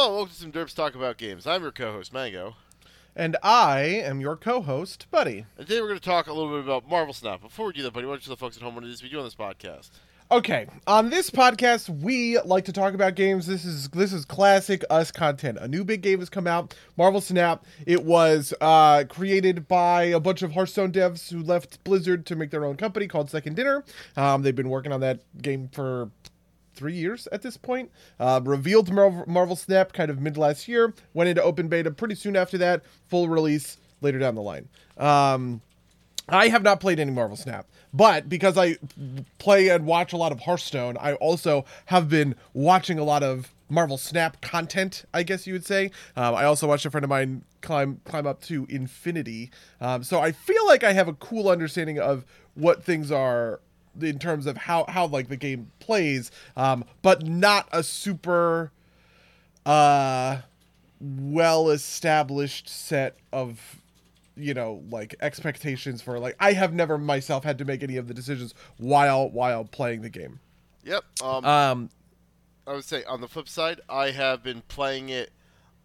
Hello, welcome to Some Derps Talk About Games. I'm your co-host, Mango. And I am your co-host, Buddy. And today we're going to talk a little bit about Marvel Snap. Before we do that, Buddy, why don't you tell the folks at home what it is we do on this podcast? Okay, on this podcast, we like to talk about games. This is classic us content. A new big game has come out, Marvel Snap. It was created by a bunch of Hearthstone devs who left Blizzard to make their own company called Second Dinner. They've been working on that game for 3 years at this point. Revealed Marvel Snap kind of mid last year. Went into open beta pretty soon after that. Full release later down the line. I have not played any Marvel Snap, but because I play and watch a lot of Hearthstone, I also have been watching a lot of Marvel Snap content, I guess you would say. I also watched a friend of mine climb up to infinity. So I feel like I have a cool understanding of what things are in terms of how like the game plays, but not a super well-established set of, you know, like expectations for, like, I have never myself had to make any of the decisions while playing the game. Yep. I would say on the flip side, I have been playing it,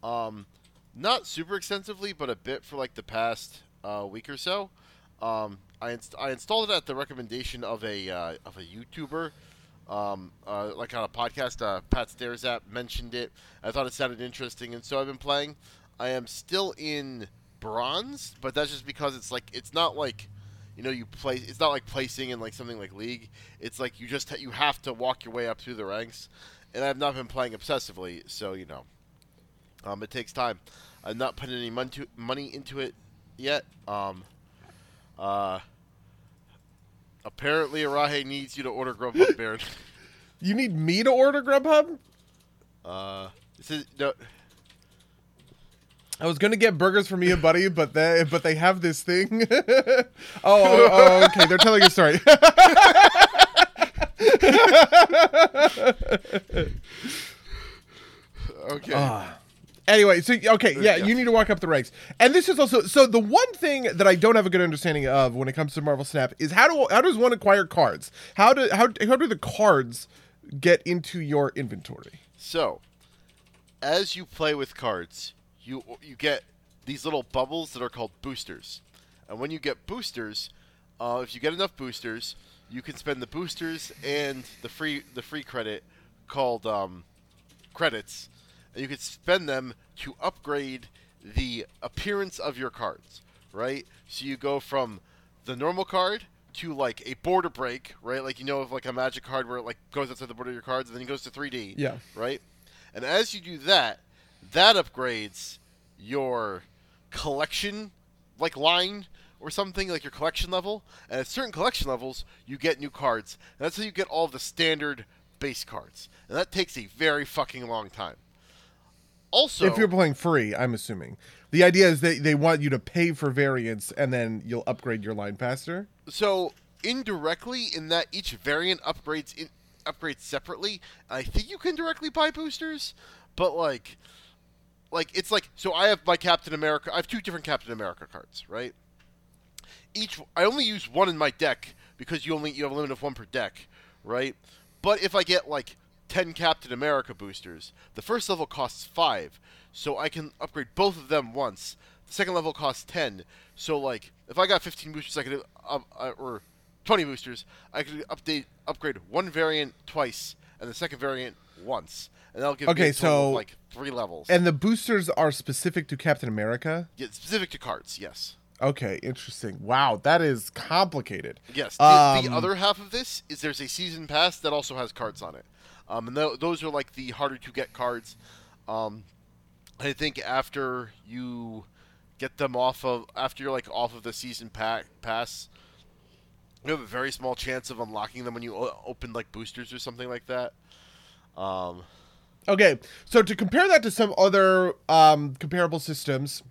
not super extensively, but a bit for like the past week or so. I installed it at the recommendation of a YouTuber, like on a podcast. Pat Stairs app mentioned it. I thought it sounded interesting, and so I've been playing. I am still in bronze, but that's just because it's not like placing in like something like League. It's like you just you have to walk your way up through the ranks, and I've not been playing obsessively, so you know, it takes time. I'm not putting any money into it yet. Apparently Arahe needs you to order Grubhub, Baron. You need me to order Grubhub? No. I was going to get burgers for me and Buddy, but they have this thing. Oh, okay. They're telling a story. Okay. Anyway, so, okay, yeah, you need to walk up the ranks. And this is also, so the one thing that I don't have a good understanding of when it comes to Marvel Snap is how does one acquire cards? How do the cards get into your inventory? So, as you play with cards, you get these little bubbles that are called boosters. And when you get boosters, if you get enough boosters, you can spend the boosters and the free credit called credits. And you could spend them to upgrade the appearance of your cards, right? So you go from the normal card to, like, a border break, right? Like, you know, of like a Magic card where it, like, goes outside the border of your cards, and then it goes to 3D, yeah, right? And as you do that, that upgrades your collection, like, line or something, like your collection level. And at certain collection levels, you get new cards. And that's how you get all the standard base cards. And that takes a very fucking long time. Also, if you're playing free, I'm assuming. The idea is they want you to pay for variants, and then you'll upgrade your line faster? So, indirectly, in that each variant upgrades separately, I think you can directly buy boosters, but, like it's like, so I have my Captain America, I have two different Captain America cards, right? I only use one in my deck, because you have a limit of one per deck, right? But if I get, like, 10 Captain America boosters, the first level costs 5, so I can upgrade both of them once. The second level costs 10, so, like, if I got 15 boosters, I could or 20 boosters, I could upgrade one variant twice and the second variant once, and that'll give me a total of, like, 3 levels. And the boosters are specific to Captain America? Yeah, specific to cards, yes. Okay, interesting. Wow, that is complicated. Yes, the other half of this is there's a season pass that also has cards on it. And those are, like, the harder-to-get cards. I think after you get them off of the season pass, you have a very small chance of unlocking them when you open, like, boosters or something like that. Okay, so to compare that to some other comparable systems,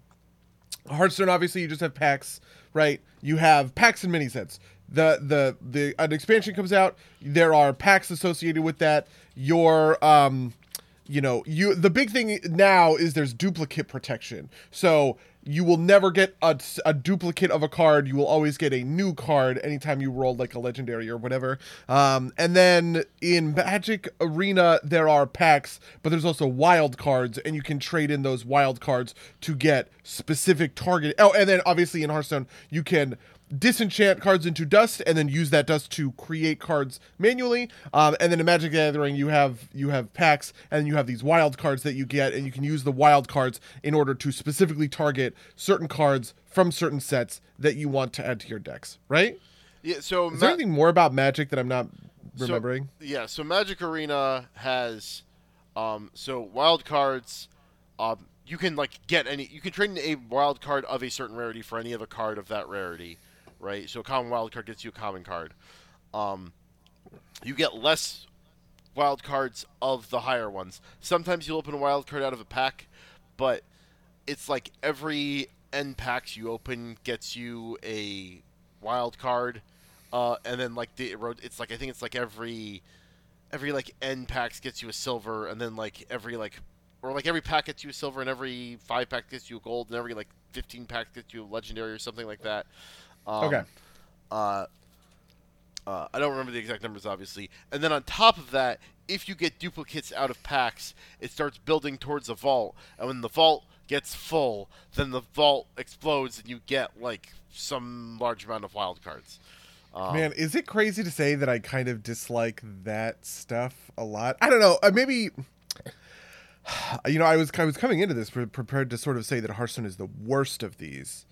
Hearthstone, obviously, you just have packs, right? You have packs and minisets. An expansion comes out, there are packs associated with that. Your the big thing now is there's duplicate protection. So You will never get a duplicate of a card. You will always get a new card anytime you roll like a legendary or whatever. And then in Magic Arena, there are packs, but there's also wild cards, and you can trade in those wild cards to get specific target. Oh, and then obviously in Hearthstone, you can disenchant cards into dust and then use that dust to create cards manually. And then in Magic Gathering, you have packs and you have these wild cards that you get, and you can use the wild cards in order to specifically target certain cards from certain sets that you want to add to your decks, right? Yeah. So is there anything more about Magic that I'm not remembering? So Magic Arena has wild cards. You can you can trade a wild card of a certain rarity for any other card of that rarity. Right, so a common wild card gets you a common card. You get less wild cards of the higher ones. Sometimes you'll open a wild card out of a pack, but it's like every N packs you open gets you a wild card, and then every N packs gets you a silver, and then every pack gets you a silver, and every 5 pack gets you a gold, and every 15 pack gets you a legendary or something like that. I don't remember the exact numbers, obviously. And then on top of that, if you get duplicates out of packs, it starts building towards a vault. And when the vault gets full, then the vault explodes and you get, some large amount of wild cards. Man, is it crazy to say that I kind of dislike that stuff a lot? I don't know. Maybe... I was coming into this prepared to sort of say that Hearthstone is the worst of these.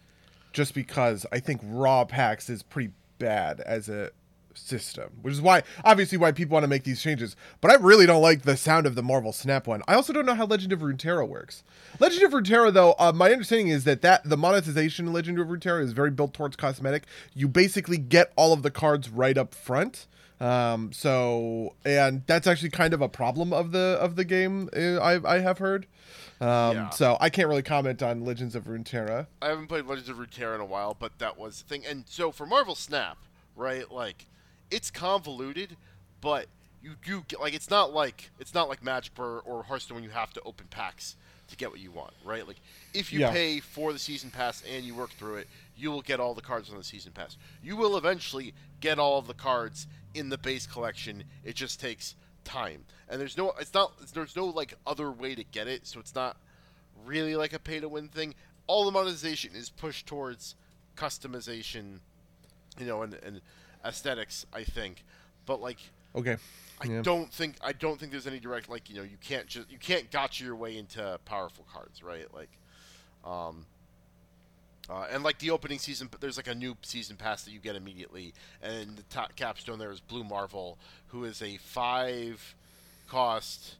Just because I think raw packs is pretty bad as a system, which is why people want to make these changes. But I really don't like the sound of the Marvel Snap one. I also don't know how Legend of Runeterra works. Legend of Runeterra, though, my understanding is that the monetization in Legend of Runeterra is very built towards cosmetic. You basically get all of the cards right up front. And that's actually kind of a problem of the game, I have heard. So I can't really comment on Legends of Runeterra. I haven't played Legends of Runeterra in a while, but that was the thing. And so for Marvel Snap, right, it's convoluted, but you do get, it's not like Magic or Hearthstone when you have to open packs to get what you want, right? If you pay for the season pass and you work through it, you will get all the cards on the season pass. You will eventually get all of the cards in the base collection. It just takes time, and there's no other way to get it, so it's not really a pay to win thing. All the monetization is pushed towards customization, and aesthetics, I think. But okay, I don't think there's any direct you can't just gotcha your way into powerful cards, right? And the opening season, but there's a new season pass that you get immediately. And the top capstone there is Blue Marvel, who is a 5-cost.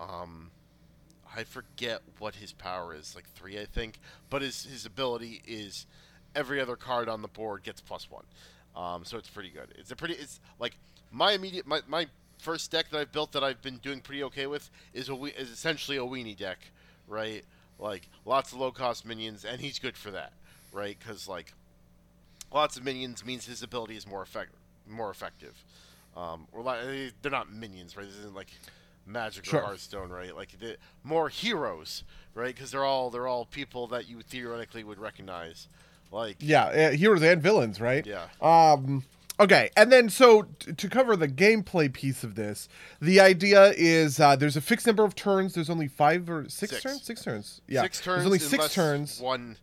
I forget what his power is, 3, I think. But his ability is every other card on the board gets +1. So it's pretty good. My first deck that I've built that I've been doing pretty okay with is essentially a weenie deck, right? Lots of low-cost minions, and he's good for that, right? Because, lots of minions means his ability is more effective. They're not minions, right? This isn't, Magic or Hearthstone, right? More heroes, right? Because they're all people that you theoretically would recognize. Heroes and villains, right? Yeah. Okay, and then so to cover the gameplay piece of this, the idea is there's a fixed number of turns. There's only 5 or 6 turns? 6 turns. Yeah. 6 turns. There's only 6 turns. One.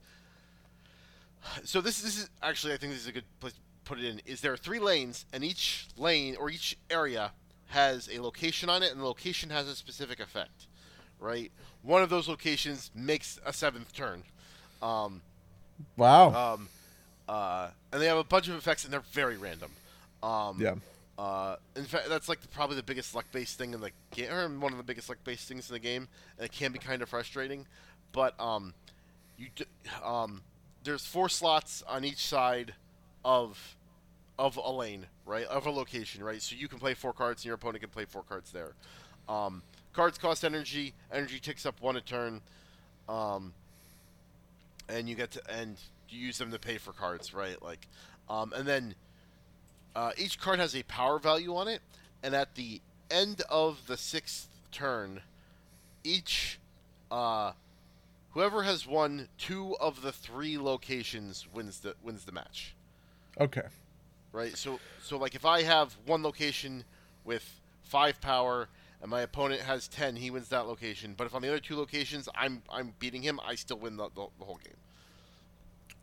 So this is actually, I think this is a good place to put it in, is there are 3 lanes, and each lane or each area has a location on it, and the location has a specific effect, right? One of those locations makes a 7th turn. Wow. And they have a bunch of effects, and they're very random. In fact, that's probably the biggest luck-based thing in the game, or one of the biggest luck-based things in the game. And it can be kind of frustrating, but there's 4 slots on each side of a lane, right? Of a location, right? So you can play 4 cards, and your opponent can play 4 cards there. Cards cost energy. Energy ticks up 1 a turn, and you get to end. You use them to pay for cards, right? And then each card has a power value on it, and at the end of the 6th turn, each Whoever has won two of the three locations wins the match. Okay. Right? So like if I have one location with 5 power and my opponent has 10, he wins that location. But if on the other two locations I'm beating him, I still win the whole game.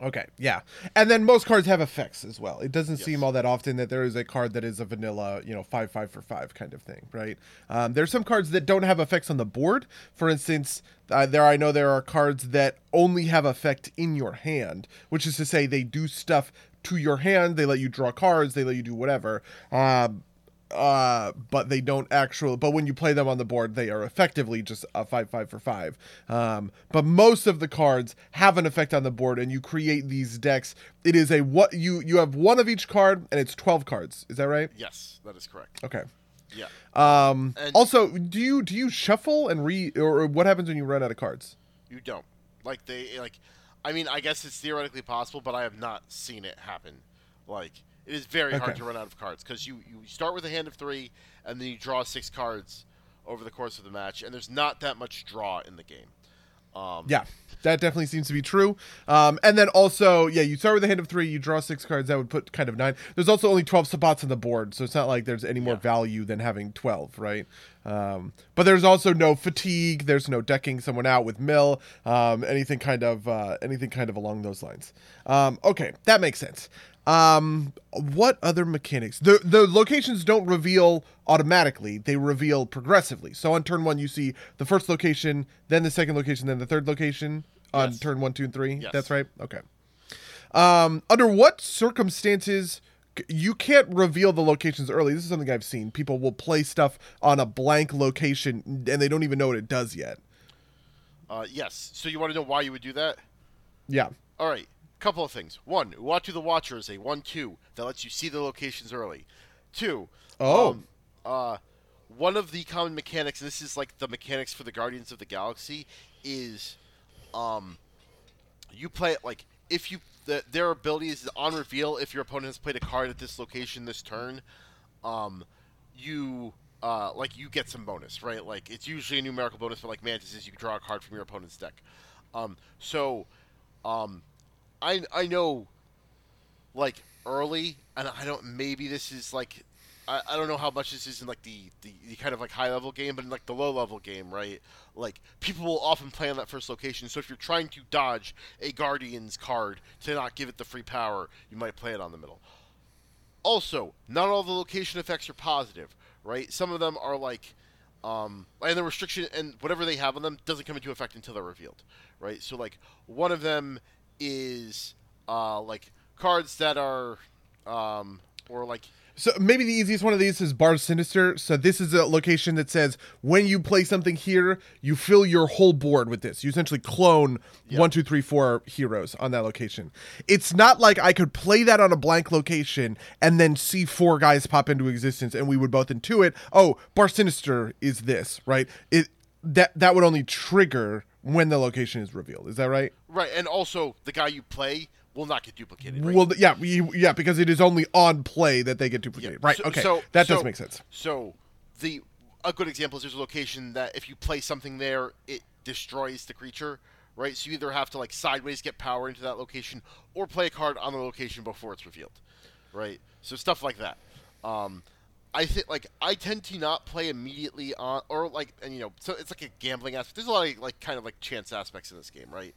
Okay, yeah. And then most cards have effects as well. It doesn't seem all that often that there is a card that is a vanilla, 5/5 for 5 kind of thing, right? There's some cards that don't have effects on the board. For instance, I know there are cards that only have effect in your hand, which is to say they do stuff to your hand. They let you draw cards. They let you do whatever. But they don't actually. But when you play them on the board, they are effectively just a 5/5 for 5. But most of the cards have an effect on the board, and you create these decks. It is you have one of each card, and it's 12 cards. Is that right? Yes, that is correct. Okay. Yeah. Also, do you shuffle and or what happens when you run out of cards? You don't. I mean, I guess it's theoretically possible, but I have not seen it happen. It is very hard to run out of cards because you start with a hand of 3 and then you draw 6 cards over the course of the match, and there's not that much draw in the game. Yeah, that definitely seems to be true. And then also, you start with a hand of 3, you draw 6 cards, that would put kind of 9. There's also only 12 spots on the board, so it's not like there's any more value than having 12, right? But there's also no fatigue, there's no decking someone out with mill, anything kind of along those lines. Okay, that makes sense. What other mechanics? The locations don't reveal automatically, they reveal progressively. So on turn 1 you see the first location, then the second location, then the third location on turn 1, 2, and 3. Yes. That's right. Okay. Under what circumstances you can't reveal the locations early? This is something I've seen. People will play stuff on a blank location and they don't even know what it does yet. Yes. So you want to know why you would do that? Yeah. All right. Couple of things. 1, Uatu the Watcher is a 1/2 that lets you see the locations early. 2, one of the common mechanics, and this is like the mechanics for the Guardians of the Galaxy, is you play it like if you their ability is on reveal if your opponent has played a card at this location this turn, you get some bonus, right? Like it's usually a numerical bonus, but like Mantis is you draw a card from your opponent's deck. I know, early, and I don't. Maybe this is I don't know how much this is in the kind of high level game, but in the low level game, right? People will often play on that first location. So if you're trying to dodge a Guardian's card to not give it the free power, you might play it on the middle. Also, not all the location effects are positive, right? Some of them are and the restriction and whatever they have on them doesn't come into effect until they're revealed, right? So one of them is cards that are so maybe the easiest one of these is Bar Sinister. So this is a location that says when you play something here, you fill your whole board with this. You essentially clone 1, 2, 3, 4 heroes on that location. It's not like I could play that on a blank location and then see 4 guys pop into existence and we would both intuit, oh, Bar Sinister is this, right? That would only trigger when the location is revealed. Is that right? Right, and also the guy you play will not get duplicated, right? Well, yeah, because it is only on play that they get duplicated. Yeah. Right, so, okay, so that does make sense. So a good example is there's a location that if you play something there, it destroys the creature, right? So you either have to sideways get power into that location or play a card on the location before it's revealed, right? So stuff like that. I think I tend to not play immediately on, so it's a gambling aspect. There's a lot of chance aspects in this game, right?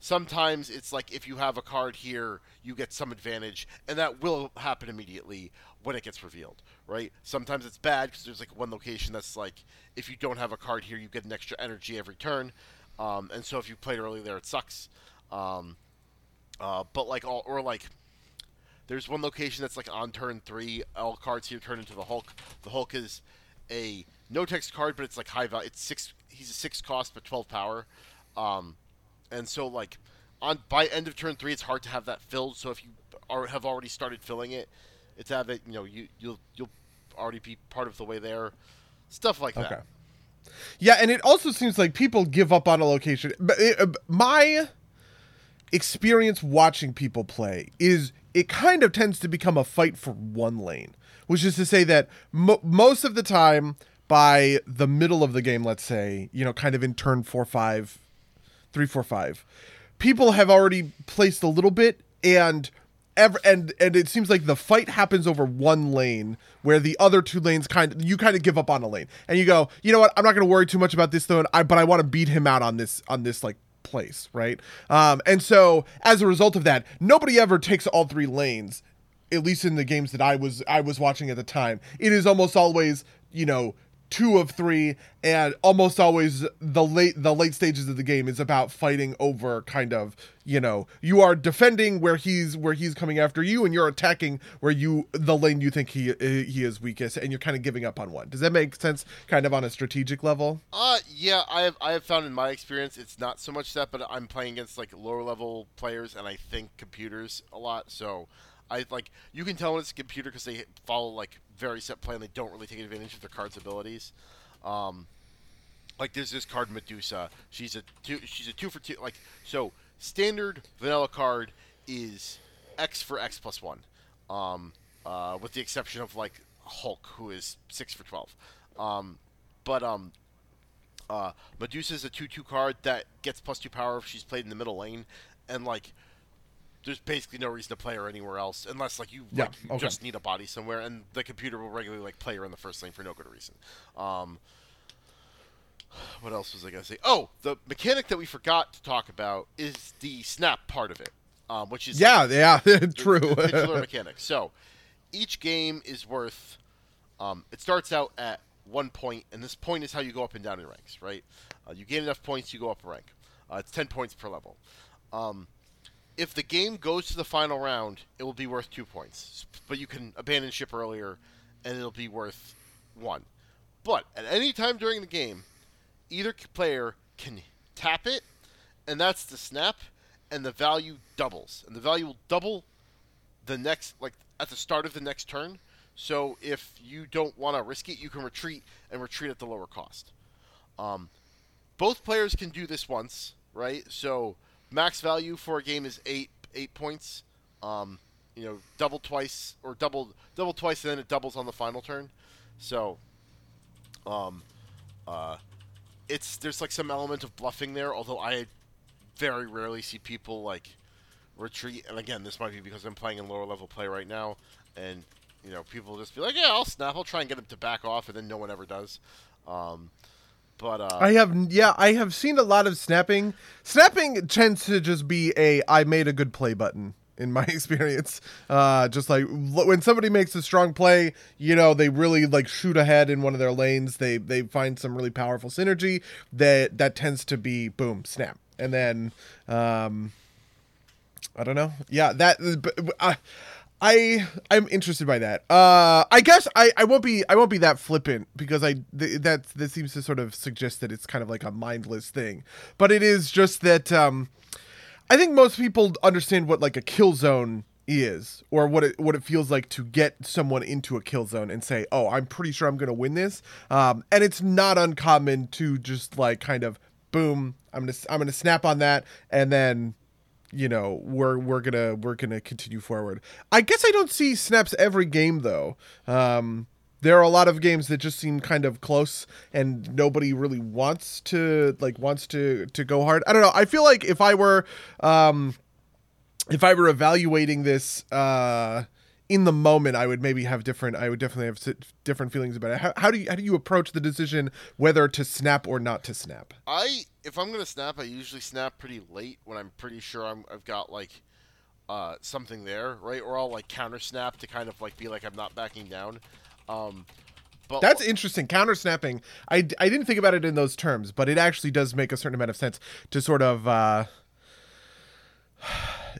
Sometimes it's if you have a card here, you get some advantage, and that will happen immediately when it gets revealed, right? Sometimes it's bad because there's one location that's if you don't have a card here, you get an extra energy every turn, and so if you played early there, it sucks. There's one location that's on turn 3. All cards here turn into the Hulk. The Hulk is a no text card, but it's high value. It's 6. He's a 6 cost, but 12 power. And so by end of turn 3, it's hard to have that filled. So if you have already started filling it, it's out of it. You'll already be part of the way there. Stuff like that. Okay. Yeah, and it also seems like people give up on a location. But my experience watching people play is it kind of tends to become a fight for one lane, which is to say that most of the time by the middle of the game, let's say, you know, kind of in turn 4-5, 3-4-5, people have already placed a little bit, and it seems like the fight happens over one lane where the other two lanes kind of give up on a lane, and you go, you know what, I'm not going to worry too much about this though, but I want to beat him out on this like place, right? And so as a result of that, nobody ever takes all three lanes, at least in the games that I was watching at the time. It is almost always, you know, two of three, and almost always the late stages of the game is about fighting over kind of, you know, you are defending where he's coming after you, and you're attacking the lane you think he is weakest, and you're kind of giving up on one. Does that make sense? Kind of on a strategic level. Yeah, I have found in my experience it's not so much that, but I'm playing against like lower level players, and I think computers a lot, so. I like you can tell when it's a computer because they follow like very set play and they don't really take advantage of their card's abilities. Like there's this card Medusa. She's a two for two. Like so, standard vanilla card is X for X plus one, with the exception of like Hulk, who is 6 for 12. But Medusa is a 2/2 card that gets +2 power if she's played in the middle lane, and like. There's basically no reason to play her anywhere else unless like you just need a body somewhere, and the computer will regularly like play her in the first lane for no good reason. What else was I gonna say? Oh, the mechanic that we forgot to talk about is the snap part of it, which is true. It's a mechanic. So each game is worth. It starts out at 1 point, and this point is how you go up and down in ranks, right? You gain enough points, you go up a rank. It's 10 points per level. If the game goes to the final round, it will be worth 2 points. But you can abandon ship earlier, and it'll be worth 1. But at any time during the game, either player can tap it, and that's the snap, and the value doubles. And the value will double the next, like at the start of the next turn. So if you don't want to risk it, you can retreat at the lower cost. Both players can do this once, right? So... max value for a game is eight points. You know, double twice, and then it doubles on the final turn. So, there's like some element of bluffing there. Although I very rarely see people like retreat. And again, this might be because I'm playing in lower level play right now, and you know, people will just be like, "Yeah, I'll snap. I'll try and get them to back off," and then no one ever does. But I have seen a lot of snapping. Snapping tends to just be I made a good play button in my experience. Just like when somebody makes a strong play, you know, they really like shoot ahead in one of their lanes. They find some really powerful synergy that tends to be boom, snap. And then, I don't know. Yeah, that I'm interested by that. I guess I won't be that flippant because that seems to sort of suggest that it's kind of like a mindless thing, but it is just that I think most people understand what like a kill zone is, or what it feels like to get someone into a kill zone and say, oh, I'm pretty sure I'm going to win this, and it's not uncommon to just like kind of boom, I'm gonna snap on that, and then. You know, we're gonna continue forward. I guess I don't see snaps every game though. There are a lot of games that just seem kind of close and nobody really wants to go hard. I don't know. I feel like if I were evaluating this in the moment, I would definitely have different feelings about it. How do you approach the decision whether to snap or not to snap? If I'm going to snap, I usually snap pretty late when I'm pretty sure I've got, like, something there, right? Or I'll, like, counter-snap to kind of, like, be like I'm not backing down. But that's interesting. Counter-snapping, I didn't think about it in those terms, but it actually does make a certain amount of sense to sort of...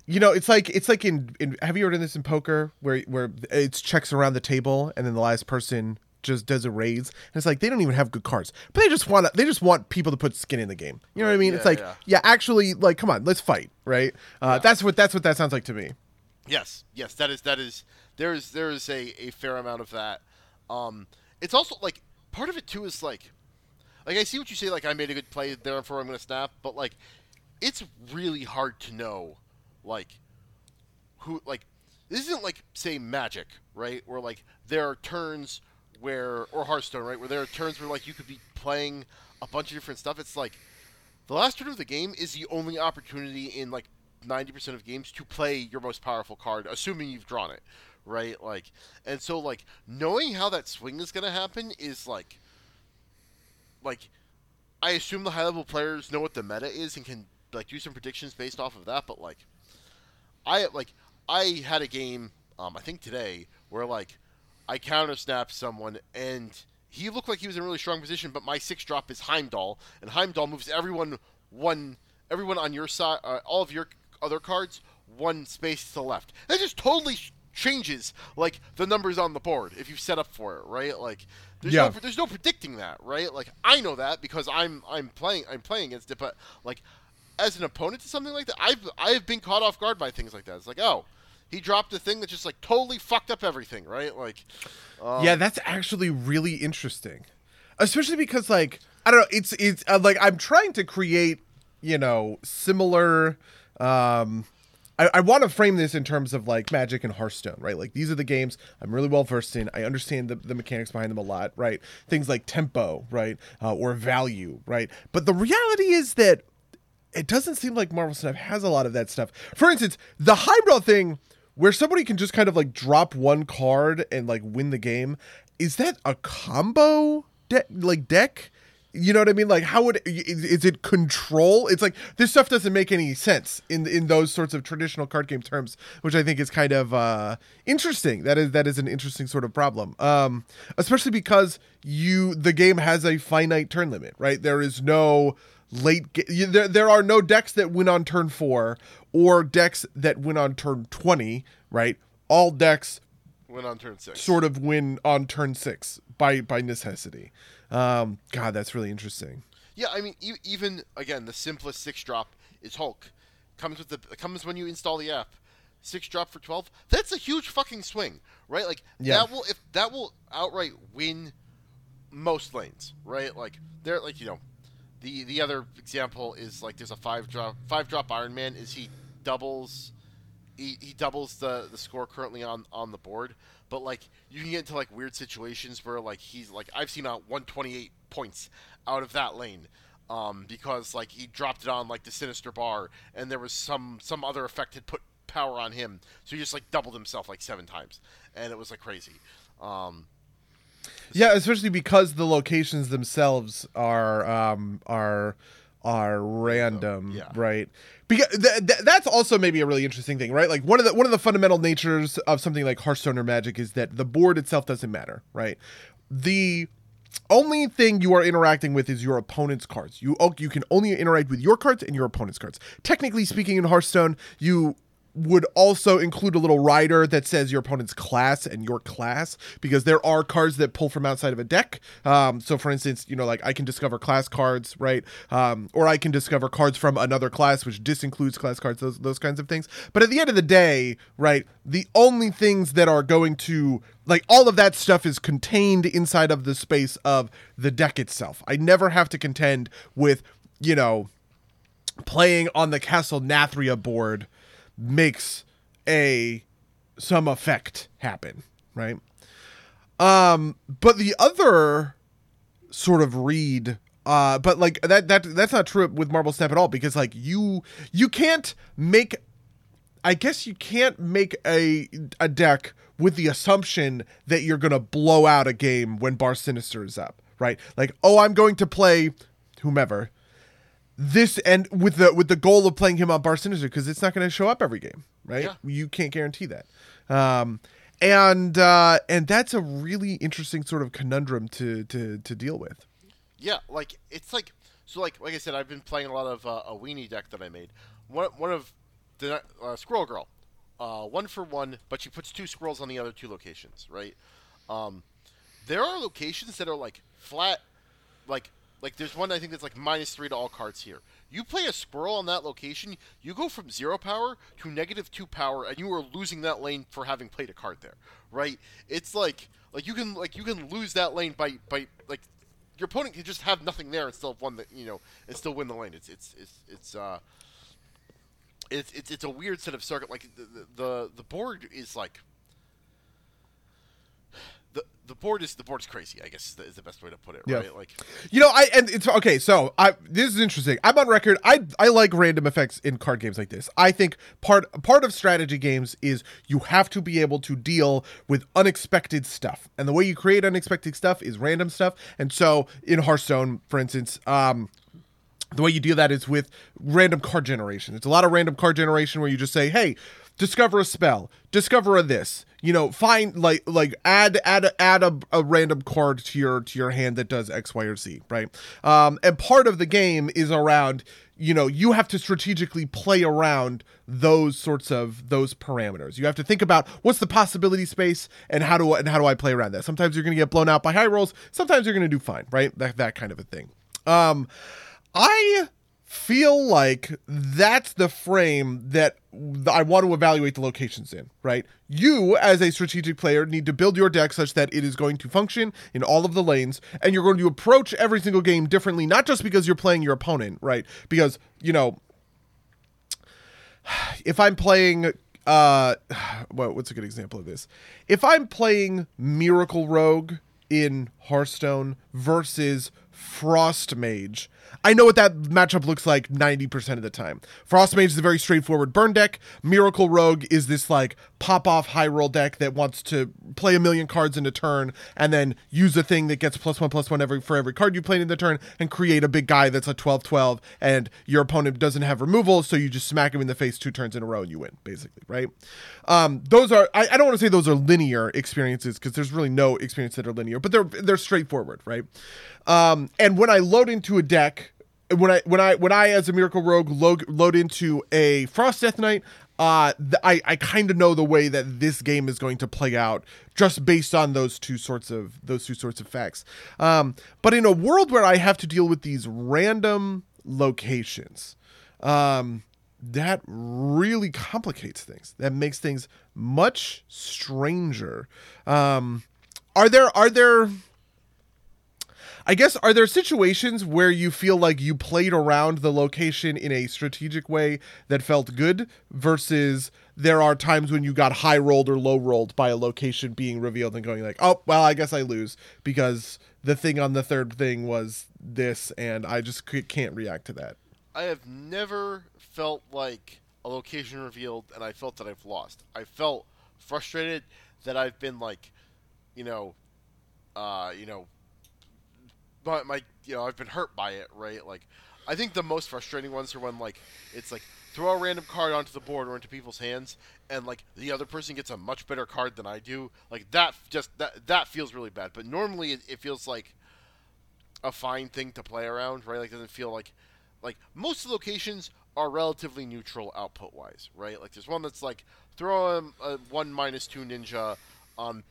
you know, it's like in have you ever done this in poker where it's checks around the table and then the last person... just does a raise, and it's like they don't even have good cards, but they just want people to put skin in the game. You know what I mean? Yeah, it's like, yeah, actually, like, come on, let's fight, right? Yeah. That's what that sounds like to me. Yes, that is. There is a fair amount of that. It's also like part of it too is like I see what you say. Like I made a good play, therefore I'm going to snap. But like, it's really hard to know, like, who like this isn't like say Magic, right? Where like there are turns. where, or Hearthstone, right, where there are turns where, like, you could be playing a bunch of different stuff. It's like the last turn of the game is the only opportunity in, like, 90% of games to play your most powerful card, assuming you've drawn it, right? Like, and so, like, knowing how that swing is going to happen is, like, I assume the high-level players know what the meta is and can, like, do some predictions based off of that, but, like, I had a game, I think today, where, like, I counter-snapped someone, and he looked like he was in a really strong position, but my 6-drop is Heimdall, and Heimdall moves everyone on your side, all of your other cards, one space to the left. That just totally changes, like, the numbers on the board if you set up for it, right? Like, there's no predicting that, right? Like, I know that because I'm playing against it, but, like, as an opponent to something like that, I've been caught off guard by things like that. It's like, oh, he dropped a thing that just, like, totally fucked up everything, right? Like, yeah, that's actually really interesting, especially because, like, I don't know, it's like, I'm trying to create, you know, similar. I want to frame this in terms of, like, Magic and Hearthstone, right? Like, these are the games I'm really well versed in. I understand the mechanics behind them a lot, right? Things like tempo, right, or value, right? But the reality is that it doesn't seem like Marvel Snap has a lot of that stuff. For instance, the highbrow thing where somebody can just kind of, like, drop one card and, like, win the game, is that a combo deck? You know what I mean? Like, how would, is it control? It's like, this stuff doesn't make any sense in those sorts of traditional card game terms, which I think is kind of interesting. That is an interesting sort of problem, especially because the game has a finite turn limit, right? There is no late game. There are no decks that win on turn 4 or decks that win on turn 20, right? All decks win on turn 6. Sort of win on turn 6 by necessity. God, that's really interesting. Yeah, I mean, even again, the simplest 6-drop is Hulk. Comes when you install the app. 6-drop for 12. That's a huge fucking swing, right? Like, that will outright win most lanes, right? Like, they're like, you know, the other example is, like, there's a 5-drop Iron Man. Is he doubles? He doubles the score currently on the board, but, like, you can get into, like, weird situations where, like, he's, like, I've seen out 128 points out of that lane, because, like, he dropped it on, like, the Sinister Bar, and there was some other effect had put power on him, so he just, like, doubled himself, like, 7 times, and it was, like, crazy. Yeah, especially because the locations themselves are random, yeah. Right? Because that's also maybe a really interesting thing, right? Like, one of the fundamental natures of something like Hearthstone or Magic is that the board itself doesn't matter, right? The only thing you are interacting with is your opponent's cards. You can only interact with your cards and your opponent's cards. Technically speaking, in Hearthstone, you would also include a little rider that says your opponent's class and your class, because there are cards that pull from outside of a deck. So, for instance, you know, like, I can discover class cards, right? Or I can discover cards from another class, which disincludes class cards, those kinds of things. But at the end of the day, right, the only things that are going to, like, all of that stuff is contained inside of the space of the deck itself. I never have to contend with, you know, playing on the Castle Nathria board makes some effect happen, right? But the other sort of read, but, like, that's not true with Marvel Snap at all, because, like, you can't make, I guess you can't make a deck with the assumption that you're gonna blow out a game when Bar Sinister is up, right? Like, oh, I'm going to play whomever this, and with the goal of playing him on Bar Sinister, because it's not going to show up every game, right? Yeah. You can't guarantee that, and that's a really interesting sort of conundrum to deal with. Yeah, like, it's like, so, like I said, I've been playing a lot of a weenie deck that I made. One of the Squirrel Girl, 1-for-1, but she puts 2 squirrels on the other 2 locations, right? There are locations that are, like, flat, like. Like, there's one, I think, that's, like, -3 to all cards here. You play a squirrel on that location, you go from 0 power to -2 power, and you are losing that lane for having played a card there, right? It's like, you can lose that lane by like, your opponent can just have nothing there and still have won the, you know, and still win the lane. It's a weird set of circuit. Like, the board is, like, the the board is crazy, I guess is the best way to put it, right? Yeah. Like, you know, this is interesting. I'm on record. I like random effects in card games like this. I think part of strategy games is you have to be able to deal with unexpected stuff, and the way you create unexpected stuff is random stuff. And so in Hearthstone, for instance, the way you do that is with random card generation. It's a lot of random card generation where you just say, hey, discover a spell, discover a this, you know, find like add a random card to your hand that does X, Y, or Z, right? And part of the game is around, you know, you have to strategically play around those parameters. You have to think about what's the possibility space and how do I play around that? Sometimes you're going to get blown out by high rolls. Sometimes you're going to do fine, right? That kind of a thing. I feel like that's the frame that I want to evaluate the locations in, right? You, as a strategic player, need to build your deck such that it is going to function in all of the lanes, and you're going to approach every single game differently, not just because you're playing your opponent, right? Because, you know, if I'm playing... what's a good example of this? If I'm playing Miracle Rogue in Hearthstone versus Frost Mage, I know what that matchup looks like 90% of the time. Frost Mage is a very straightforward burn deck. Miracle Rogue is this like pop-off high roll deck that wants to play 1,000,000 cards in a turn and then use a thing that gets +1/+1 for every card you play in the turn and create a big guy that's a 12/12, and your opponent doesn't have removal, so you just smack him in the face 2 turns in a row and you win, basically, right? Those are, I don't want to say those are linear experiences, because there's really no experience that are linear, but they're straightforward, right? And when I load into a deck, when I as a Miracle Rogue load into a Frost Death Knight, I kind of know the way that this game is going to play out just based on those two sorts of facts. But in a world where I have to deal with these random locations, that really complicates things. That makes things much stranger. Are there situations where you feel like you played around the location in a strategic way that felt good, versus there are times when you got high rolled or low rolled by a location being revealed and going like, oh, well, I guess I lose because the thing on the third thing was this and I just can't react to that? I have never felt like a location revealed and I felt that I've lost. I felt frustrated that I've been like, But I've been hurt by it, right? Like, I think the most frustrating ones are when, like, it's like, throw a random card onto the board or into people's hands, and, like, the other person gets a much better card than I do. Like, that feels really bad. But normally it feels like a fine thing to play around, right? Like, it doesn't feel like, most locations are relatively neutral output-wise, right? Like, there's one that's, like, throw a 1-2 ninja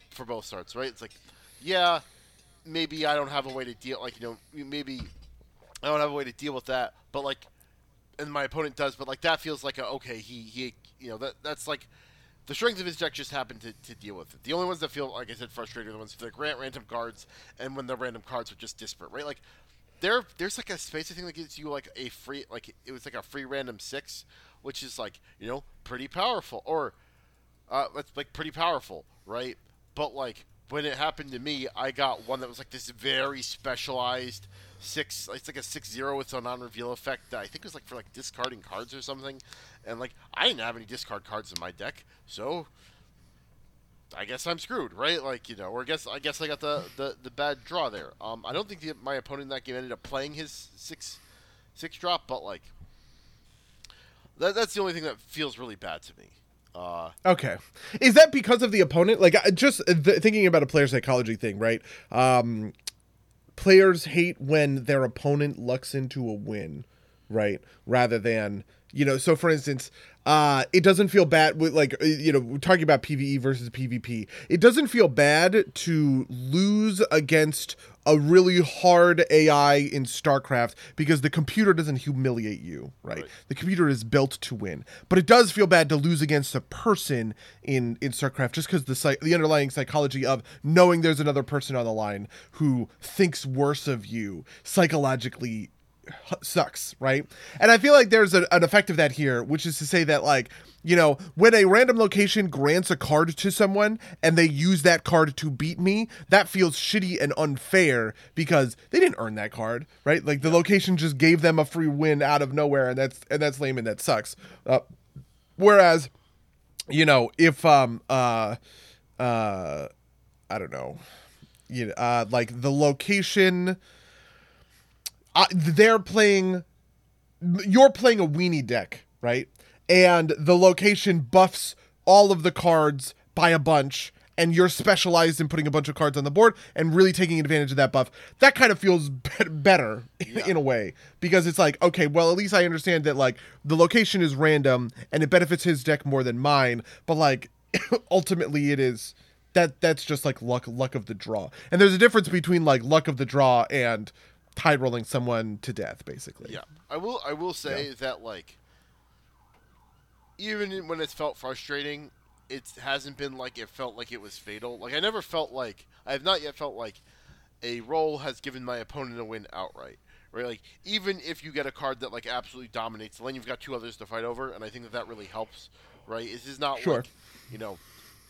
for both starts, right? It's like, yeah... maybe I don't have a way to deal, like, you know, maybe I don't have a way to deal with that, but, like, and my opponent does, but, like, that feels like he you know, that's, like, the strength of his deck just happened to deal with it. The only ones that feel, like I said, frustrated are the ones that grant random cards, and when the random cards are just disparate, right? Like, there's, like, a space, I think, that gives you, like, a free, like, it was, like, a free random 6, which is, like, you know, pretty powerful, or, that's, like, pretty powerful, right? But, like, when it happened to me, I got one that was like this very specialized 6. It's like a 6/0 with a non-reveal effect. That I think was like for like discarding cards or something. And like I didn't have any discard cards in my deck, so I guess I'm screwed, right? Like, you know, or I guess I got the bad draw there. I don't think my opponent in that game ended up playing his six drop, but like that's the only thing that feels really bad to me. Okay. Is that because of the opponent? Like, just thinking about a player psychology thing, right? Players hate when their opponent lucks into a win, right? Rather than, you know, so for instance, it doesn't feel bad with, like, you know, we're talking about PvE versus PvP. It doesn't feel bad to lose against a really hard AI in StarCraft because the computer doesn't humiliate you, right? The computer is built to win. But it does feel bad to lose against a person in StarCraft just because the underlying psychology of knowing there's another person on the line who thinks worse of you psychologically sucks, right? And I feel like there's an effect of that here, which is to say that, like, you know, when a random location grants a card to someone and they use that card to beat me, that feels shitty and unfair because they didn't earn that card, right? Like, the location just gave them a free win out of nowhere, and that's lame and that sucks. Whereas, you know, if I don't know, you know, like the location, you're playing a weenie deck, right? And the location buffs all of the cards by a bunch, and you're specialized in putting a bunch of cards on the board and really taking advantage of that buff. That kind of feels better in a way, because it's like, okay, well, at least I understand that, like, the location is random and it benefits his deck more than mine. But, like, ultimately it is that's just like luck of the draw. And there's a difference between, like, luck of the draw and tide rolling someone to death, basically. Yeah, I will say that, like, even when it's felt frustrating, it hasn't been like it felt like it was fatal. Like, I have not yet felt like a roll has given my opponent a win outright. Right? Like, even if you get a card that, like, absolutely dominates, then you've got two others to fight over, and I think that really helps. Right? This is not like, you know,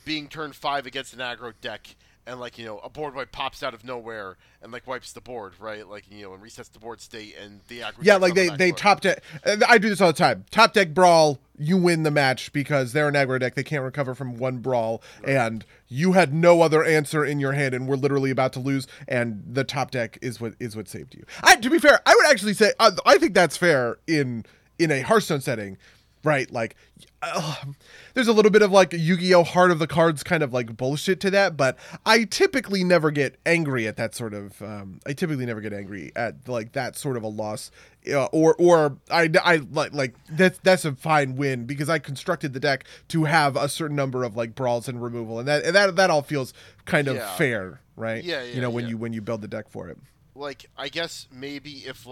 being turned 5 against an aggro deck and, like, you know, a board wipe pops out of nowhere and, like, wipes the board, right? Like, you know, and resets the board state and the aggro. Yeah, like they top deck. I do this all the time. Top deck brawl. You win the match because they're an aggro deck. They can't recover from one brawl, and you had no other answer in your hand, and we're literally about to lose. And the top deck is what saved you. To be fair, I would actually say I think that's fair in a Hearthstone setting, right? Like, there's a little bit of, like, Yu-Gi-Oh! Heart of the Cards kind of, like, bullshit to that, but I typically never get angry at that sort of. I typically never get angry at, like, that sort of a loss. Or I like that's a fine win because I constructed the deck to have a certain number of, like, brawls and removal, and that all feels kind of fair, right? Yeah, yeah. You know, when you build the deck for it. Like, I guess maybe if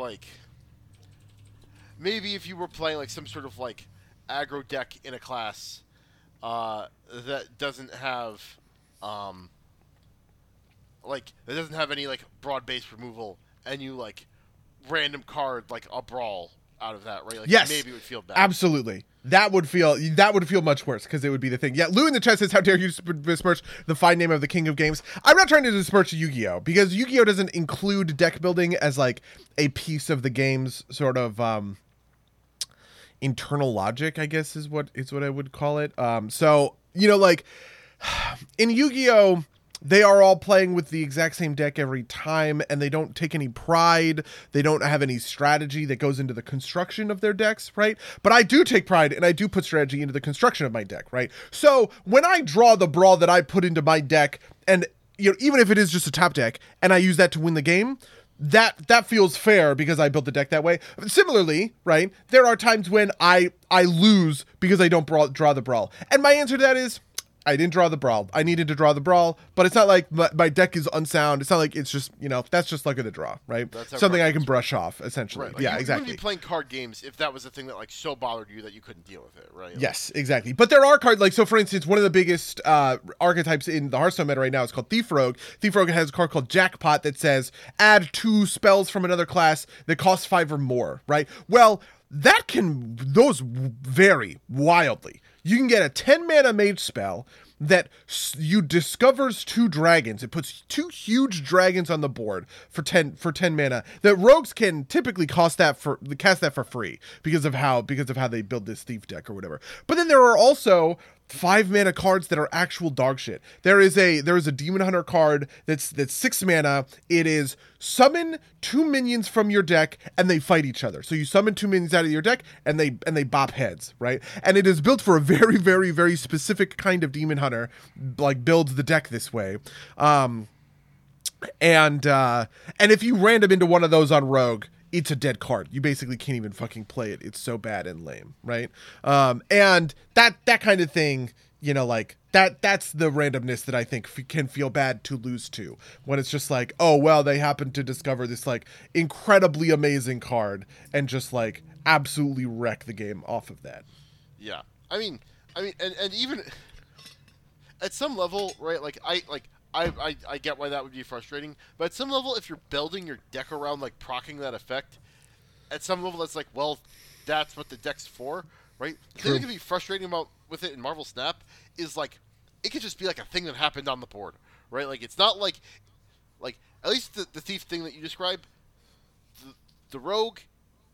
you were playing, like, some sort of, like, aggro deck in a class that doesn't have any, like, broad based removal, and you, like, random card, like, a brawl out of that, right? Like, yes, maybe it would feel bad. Absolutely, that would feel much worse because it would be the thing. Yeah, Lou in the chat says, "How dare you besmirch the fine name of the king of games?" I'm not trying to besmirch Yu-Gi-Oh because Yu-Gi-Oh doesn't include deck building as, like, a piece of the game's sort of internal logic, I guess is what I would call it. So, you know, like, in Yu-Gi-Oh, they are all playing with the exact same deck every time, and they don't take any pride. They don't have any strategy that goes into the construction of their decks, right? But I do take pride, and I do put strategy into the construction of my deck, right? So when I draw the brawl that I put into my deck, and, you know, even if it is just a top deck, and I use that to win the game, that feels fair because I built the deck that way. Similarly, right, there are times when I lose because I don't draw the brawl. And my answer to that is, I didn't draw the brawl. I needed to draw the brawl, but it's not like my deck is unsound. It's not like it's just, you know, that's just luck of the draw, right? That's something I can brush off, essentially. Right. Like, yeah, exactly. You wouldn't be playing card games if that was a thing that, like, so bothered you that you couldn't deal with it, right? Like, yes, exactly. But there are cards, like, so for instance, one of the biggest archetypes in the Hearthstone meta right now is called Thief Rogue. Thief Rogue has a card called Jackpot that says, add 2 spells from another class that cost 5 or more, right? Well, those vary wildly. You can get a 10-mana mage spell that you discovers 2 dragons. It puts 2 huge dragons on the board for 10 mana. The rogues can typically cast that for free because of how they build this thief deck or whatever. But then there are also 5 mana cards that are actual dog shit. There is a Demon Hunter card that's 6 mana. It is summon 2 minions from your deck and they fight each other. So you summon 2 minions out of your deck and they bop heads, right? And it is built for a very, very, very specific kind of Demon Hunter, like, builds the deck this way. And if you random into one of those on Rogue, it's a dead card. You basically can't even fucking play it. It's so bad and lame, right? And that kind of thing, you know, like, that's the randomness that I think can feel bad to lose to, when it's just like, oh, well, they happened to discover this, like, incredibly amazing card and just, like, absolutely wreck the game off of that. Yeah. I mean, and even at some level, right, like, I get why that would be frustrating, but at some level, if you're building your deck around, like, proccing that effect, at some level, that's like, well, that's what the deck's for, right? The thing that can be frustrating about with it in Marvel Snap is, like, it could just be, like, a thing that happened on the board, right? Like, it's not like, at least the thief thing that you described, the rogue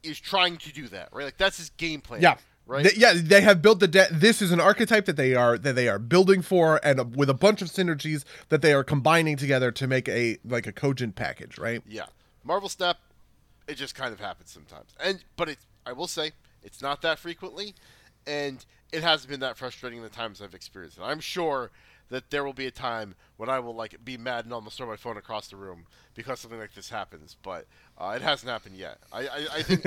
is trying to do that, right? Like, that's his game plan. Yeah. Right? They have built the deck. This is an archetype that they are building for, and with a bunch of synergies that they are combining together to make a cogent package, right? Yeah, Marvel Snap, it just kind of happens sometimes, but I will say it's not that frequently, and it hasn't been that frustrating the times I've experienced it. I'm sure that there will be a time when I will be mad and almost throw my phone across the room because something like this happens, but it hasn't happened yet. I think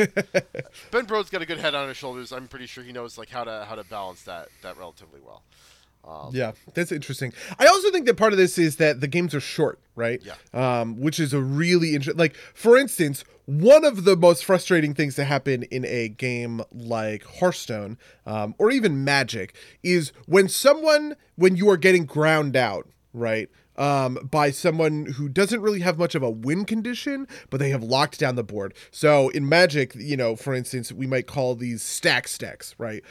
Ben Brode's got a good head on his shoulders. I'm pretty sure he knows how to balance that relatively well. Yeah, that's interesting. I also think that part of this is that the games are short, right? Yeah. Which is a really interesting. Like, for instance, one of the most frustrating things that happen in a game like Hearthstone, or even Magic, is when you are getting ground out, right? By someone who doesn't really have much of a win condition, but they have locked down the board. So in Magic, for instance, we might call these stacks, right?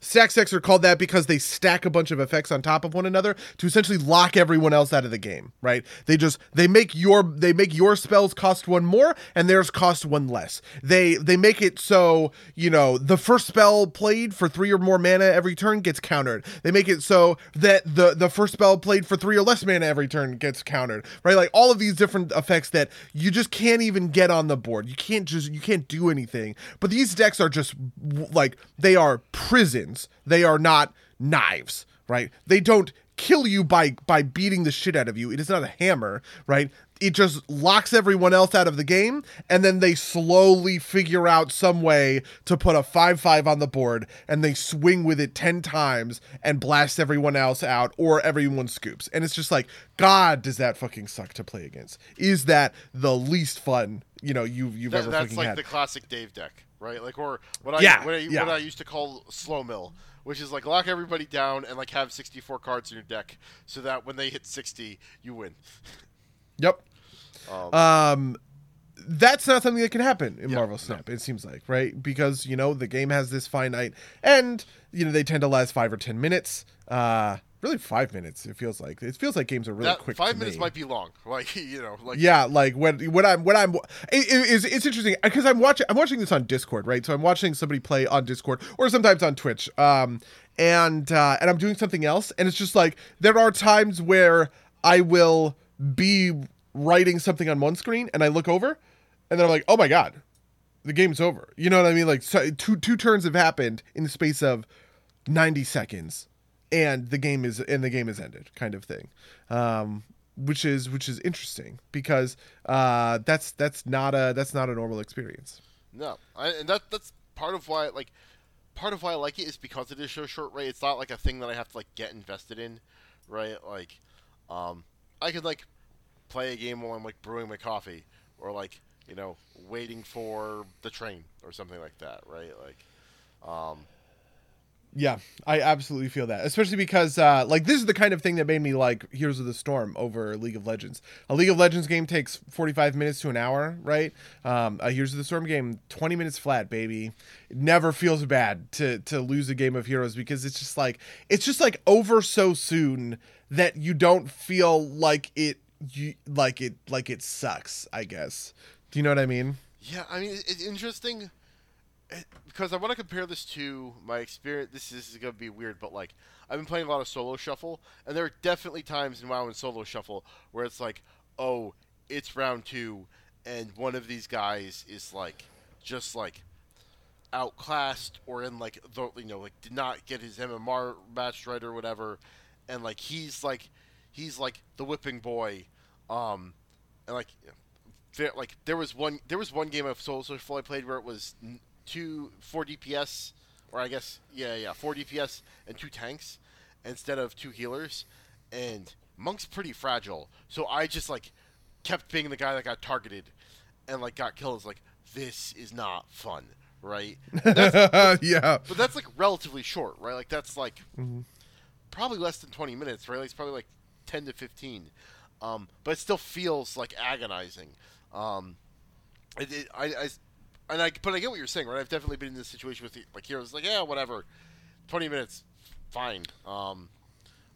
Stacks are called that because they stack a bunch of effects on top of one another to essentially lock everyone else out of the game, right? They make your spells cost one more and theirs cost one less. They make it so, the first spell played for 3 or more mana every turn gets countered. They make it so that the first spell played for 3 or less mana every turn gets countered, right? Like, all of these different effects that you just can't even get on the board. You can't do anything. But these decks are just, they are prisons. They are not knives, right? They don't kill you by beating the shit out of you. It is not a hammer, right? It just locks everyone else out of the game, and then they slowly figure out some way to put a 5/5 on the board, and they swing with it 10 times and blast everyone else out, or everyone scoops. And it's just like, God, does that fucking suck to play against? Is that the least fun you've ever fucking had? That's like the classic Dave deck, right? Like, or what I used to call slow mill, which is like lock everybody down and like have 64 cards in your deck so that when they hit 60, you win. Yep. That's not something that can happen in Marvel Snap, it seems like, right? Because, the game has this finite end, they tend to last 5 or 10 minutes. Really 5 minutes, it feels like. It feels like games are really quick. 5 minutes might be long. It's interesting because I'm watching this on Discord, right? So I'm watching somebody play on Discord or sometimes on Twitch. And I'm doing something else, and it's just like there are times where I will be writing something on one screen and I look over and then I'm like, oh my God, the game's over. You know what I mean? Like, so two turns have happened in the space of 90 seconds and the game is ended, kind of thing. Which is interesting because that's not a normal experience. No. And that's part of why I like it is because it is so short, right? It's not like a thing that I have to get invested in, right? Like, I could play a game while I'm brewing my coffee, or waiting for the train or something like that, right? Yeah, I absolutely feel that, especially because this is the kind of thing that made me like Heroes of the Storm over League of Legends. A League of Legends game takes 45 minutes to an hour, right? A Heroes of the Storm game, 20 minutes flat, baby. It never feels bad to lose a game of Heroes because it's just over so soon that you don't feel it sucks, I guess. Do you know what I mean? Yeah, I mean, it's interesting because I want to compare this to my experience. This is going to be weird, but I've been playing a lot of solo shuffle, and there are definitely times in WoW and solo shuffle where it's like, oh, it's round 2 and one of these guys is just outclassed or in did not get his MMR matched right or whatever, and he's the whipping boy, there was one game of solo shuffle I played where it was 4 DPS, or I guess 4 DPS and 2 tanks instead of 2 healers, and Monk's pretty fragile, so I just kept being the guy that got targeted and got killed. It's this is not fun, right? Yeah, but that's relatively short, right? That's probably less than 20 minutes, right? It's probably 10 to 15, but it still feels agonizing. I And I get what you're saying, right? I've definitely been in this situation with heroes. Like, yeah, whatever, 20 minutes, fine. I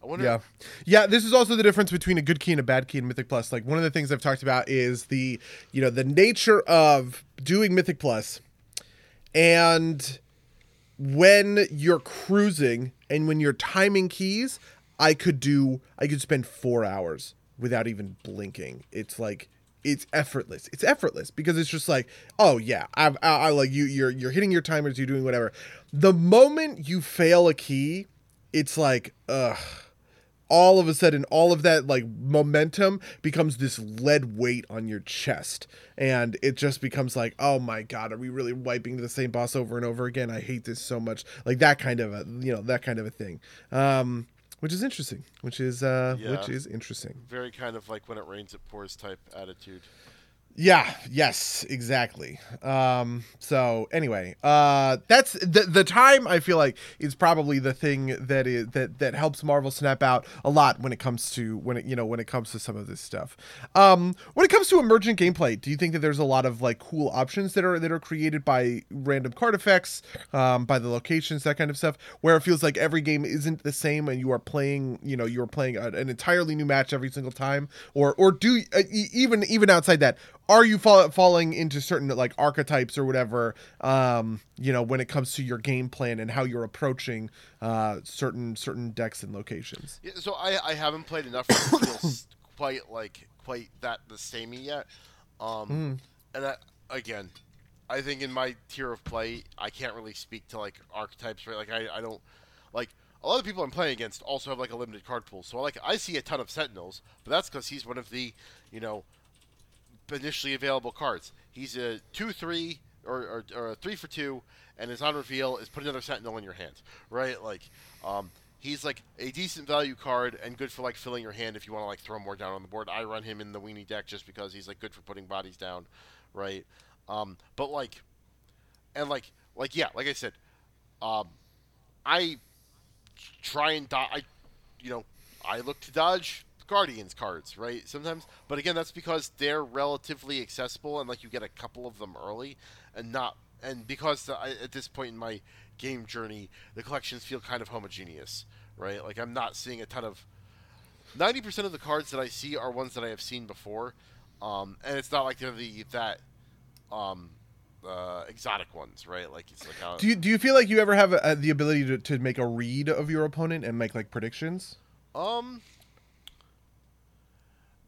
wonder. Yeah, yeah. This is also the difference between a good key and a bad key in Mythic Plus. Like, one of the things I've talked about is the nature of doing Mythic Plus, and when you're cruising and when you're timing keys, I could spend 4 hours without even blinking. It's like. It's effortless because it's just like, oh yeah, I like you. You're hitting your timers. You're doing whatever. The moment you fail a key, it's like, ugh. All of a sudden, all of that like momentum becomes this lead weight on your chest, and it just becomes like, oh my god, are we really wiping the same boss over and over again? I hate this so much. Like that kind of a thing. Which is interesting. Very kind of like when it rains, it pours type attitude. Yeah. Yes. Exactly. So anyway, that's the time I feel like is probably the thing that helps Marvel Snap out a lot when it comes to some of this stuff. When it comes to emergent gameplay, do you think that there's a lot of like cool options that are created by random card effects, by the locations, that kind of stuff, where it feels like every game isn't the same and you are playing, an entirely new match every single time, or do even outside that. Are you falling into certain like archetypes or whatever, when it comes to your game plan and how you're approaching certain decks and locations? Yeah, so I haven't played enough quite the samey yet. And I think in my tier of play, I can't really speak to like archetypes, right? Like I don't like. A lot of people I'm playing against also have like a limited card pool, so I see a ton of Sentinels, but that's because he's one of the initially available cards. He's a 2/3 or a 3/2, and his on reveal is put another Sentinel in your hand, right? Like, he's like a decent value card and good for like filling your hand if you want to like throw more down on the board. I run him in the weenie deck just because he's like good for putting bodies down, right? But like, and like yeah, like I said, I try and I look to dodge Guardians cards, right? Sometimes, but again, that's because they're relatively accessible and like you get a couple of them early, and because at this point in my game journey, the collections feel kind of homogeneous, right? Like I'm not seeing a ton of 90% of the cards that I see are ones that I have seen before, and it's not like they're the exotic ones, right? Like it's like do you feel like you ever have the ability to make a read of your opponent and make like predictions?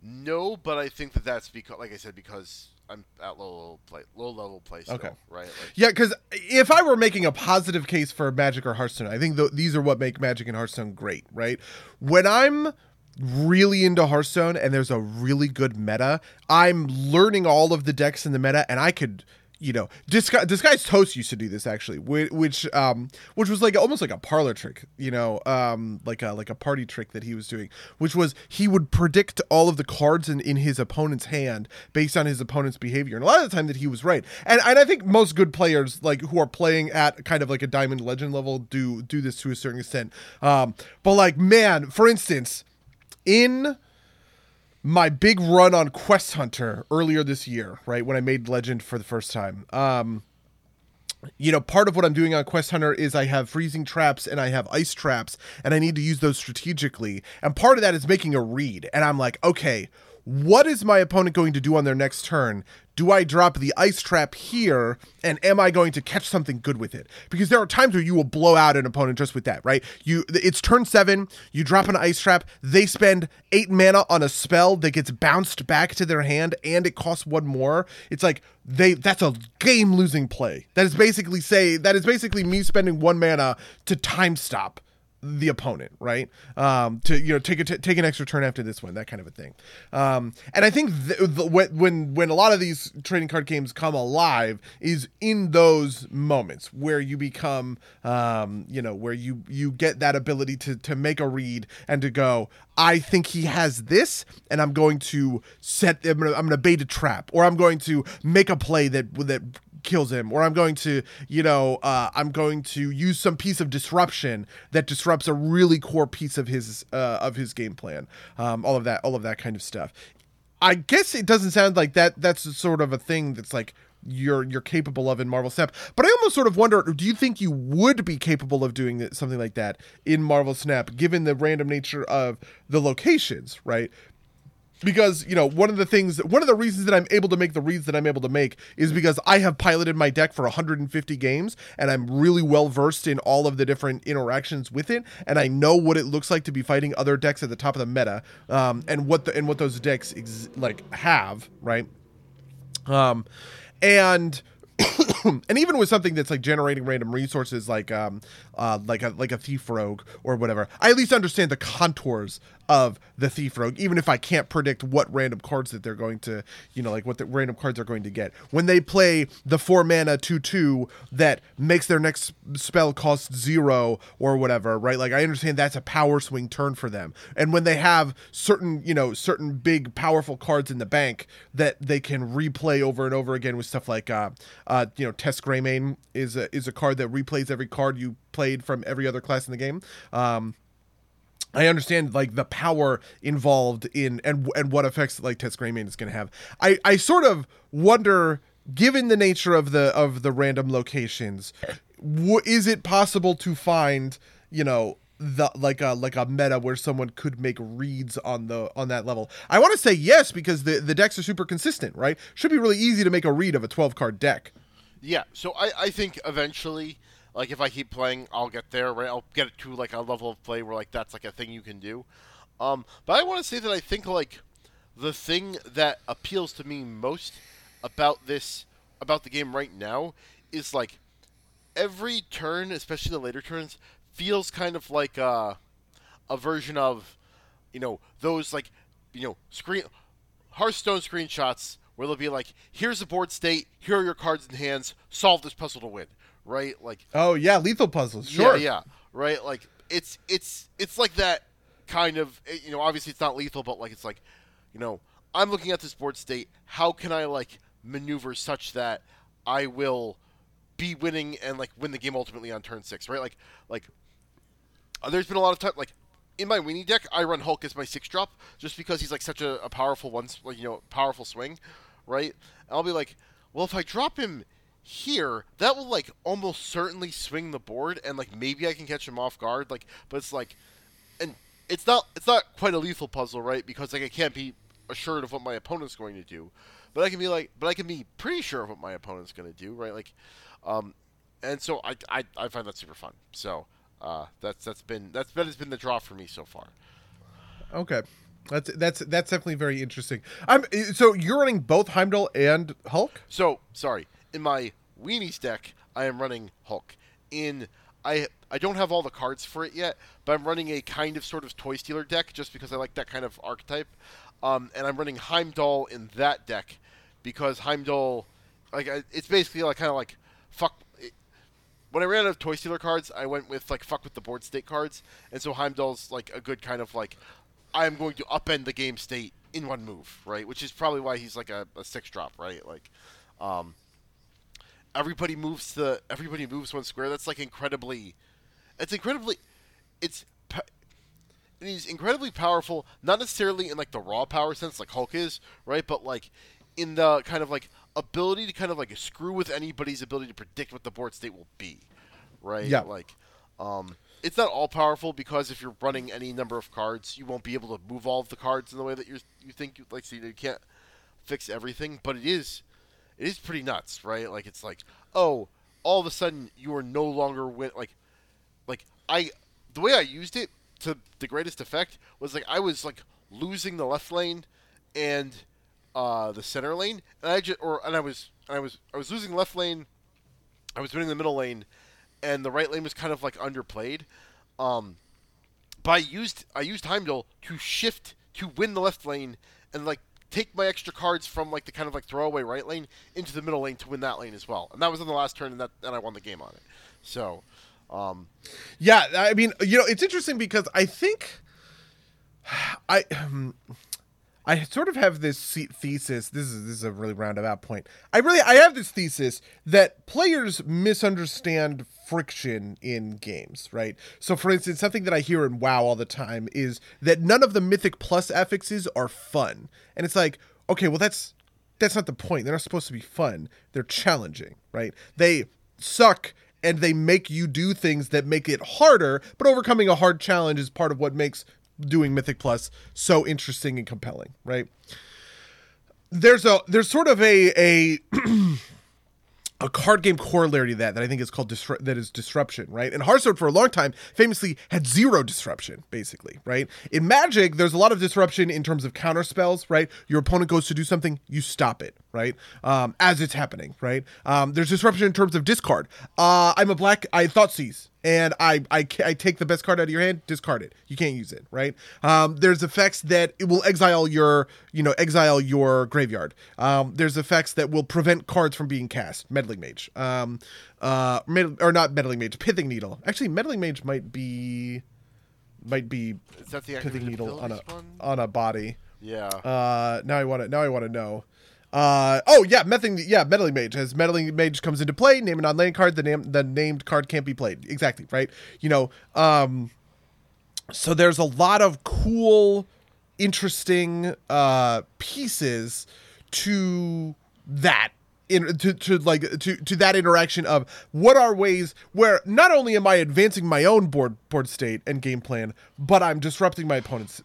No, but I think that's because, like I said, because I'm at low level play still, okay. Right? Like, yeah, because if I were making a positive case for Magic or Hearthstone, I think these are what make Magic and Hearthstone great, right? When I'm really into Hearthstone and there's a really good meta, I'm learning all of the decks in the meta, and I could... Disguised Host used to do this actually, which was like almost like a parlor trick, like a party trick that he was doing, which was he would predict all of the cards in his opponent's hand based on his opponent's behavior, and a lot of the time that he was right. And I think most good players like who are playing at kind of like a Diamond Legend level do this to a certain extent. But like man, for instance, in my big run on Quest Hunter earlier this year, right, when I made Legend for the first time, part of what I'm doing on Quest Hunter is I have freezing traps and I have ice traps, and I need to use those strategically. And part of that is making a read. And I'm like, okay, what is my opponent going to do on their next turn? Do I drop the ice trap here, and am I going to catch something good with it? Because there are times where you will blow out an opponent just with that, right? It's turn 7, you drop an ice trap, they spend 8 mana on a spell that gets bounced back to their hand, and it costs 1 more. It's like, that's a game-losing play. That is basically me spending 1 mana to time stop the opponent, right? Take an extra turn after this one, that kind of a thing. And I think when a lot of these trading card games come alive is in those moments where you become, where you get that ability to make a read and to go, I think he has this, and I'm going to I'm going to bait a trap, or I'm going to make a play that kills him, or I'm going to, use some piece of disruption that disrupts a really core piece of his game plan. All of that kind of stuff. I guess it doesn't sound like that's sort of a thing that's like you're capable of in Marvel Snap. But I almost sort of wonder, do you think you would be capable of doing something like that in Marvel Snap, given the random nature of the locations, right? Because, you know, one of the reasons that I'm able to make the reads that I'm able to make is because I have piloted my deck for 150 games, and I'm really well versed in all of the different interactions with it, and I know what it looks like to be fighting other decks at the top of the meta, and what those decks have, right? And even with something that's like generating random resources, like a Thief Rogue or whatever, I at least understand the contours of the Thief Rogue, even if I can't predict what random cards that they're going to, what the random cards are going to get when they play the 4-mana 2/2 that makes their next spell cost 0 or whatever, right? Like, I understand that's a power swing turn for them, and when they have certain big powerful cards in the bank that they can replay over and over again with stuff like Test Greymane is a card that replays every card you played from every other class in the game. I understand the power involved in and what effects Tess Greymane is going to have. I sort of wonder, given the nature of the random locations, is it possible to find a meta where someone could make reads on that level? I want to say yes, because the decks are super consistent, right? Should be really easy to make a read of a 12-card deck. Yeah, so I think eventually, if I keep playing, I'll get there, right? I'll get it to, a level of play where, that's, a thing you can do. But I want to say that I think, the thing that appeals to me most about the game right now is, every turn, especially the later turns, feels kind of like a version of, those, Hearthstone screenshots where they'll be here's the board state, here are your cards in hands, solve this puzzle to win. Right, oh yeah, lethal puzzles, sure, yeah, right, it's like that kind of, obviously it's not lethal, but it's I'm looking at this board state, how can I maneuver such that I will be winning and win the game ultimately on turn 6, right? There's been a lot of time in my weenie deck, I run Hulk as my 6-drop just because he's such a powerful one, powerful swing, right? And I'll be well, if I drop him here, that will almost certainly swing the board, and maybe I can catch him off guard, but it's and it's not quite a lethal puzzle, right? Because I can't be assured of what my opponent's going to do, but I can be pretty sure of what my opponent's going to do, right? And so I find that super fun. So that's been the draw for me so far. Okay, that's definitely very interesting. So you're running both Heimdall and Hulk? So sorry. In my Weenies deck, I am running Hulk. I don't have all the cards for it yet, but I'm running a kind of sort of Toy Stealer deck just because I like that kind of archetype. And I'm running Heimdall in that deck because Heimdall, it's basically fuck. When I ran out of Toy Stealer cards, I went with fuck with the board state cards, and so Heimdall's a good kind of I am going to upend the game state in one move, right? Which is probably why he's a 6-drop, right? Everybody moves one square. That's it is incredibly powerful. Not necessarily in the raw power sense, Hulk is, right? But in the kind of ability to kind of screw with anybody's ability to predict what the board state will be, right? Yeah. It's not all powerful because if you're running any number of cards, you won't be able to move all of the cards in the way that you think you like. So you can't fix everything, but it is. It is pretty nuts, right? All of a sudden you are no longer the way I used it to the greatest effect was I was losing the left lane and the center lane, and I was losing left lane, I was winning the middle lane, and the right lane was kind of underplayed. But I used Heimdall to shift to win the left lane and take my extra cards from the kind of throwaway right lane into the middle lane to win that lane as well, and that was on the last turn, and I won the game on it. So, yeah, I mean, it's interesting because I think I sort of have this thesis. This is a really roundabout point. I have this thesis that players misunderstand friction in games, right? So, for instance, something that I hear in WoW all the time is that none of the Mythic Plus affixes are fun, and it's okay, well, that's that's not the point. They're not supposed to be fun. They're challenging, right? They suck and they make you do things that make it harder, but overcoming a hard challenge is part of what makes doing Mythic Plus so interesting and compelling, right? There's sort of a a card game corollary to that I think is called disruption, right? And Hearthstone for a long time famously had zero disruption, basically, right? In Magic, there's a lot of disruption in terms of counter spells, right? Your opponent goes to do something, you stop it, right? As it's happening, right? There's disruption in terms of discard. I'm a black, I thought seize, and I take the best card out of your hand, discard it. You can't use it, right? There's effects that it will exile your graveyard. There's effects that will prevent cards from being cast. Meddling Mage, or not Meddling Mage, Pithing Needle. Actually, Meddling Mage might be Pithing Needle on a body. Yeah. Now I want to know. Meddling Mage. As Meddling Mage comes into play, name a non-land card, the named card can't be played. Exactly, right? So there's a lot of cool, interesting pieces to that. To that interaction of what are ways where not only am I advancing my own board state and game plan, but I'm disrupting my opponent's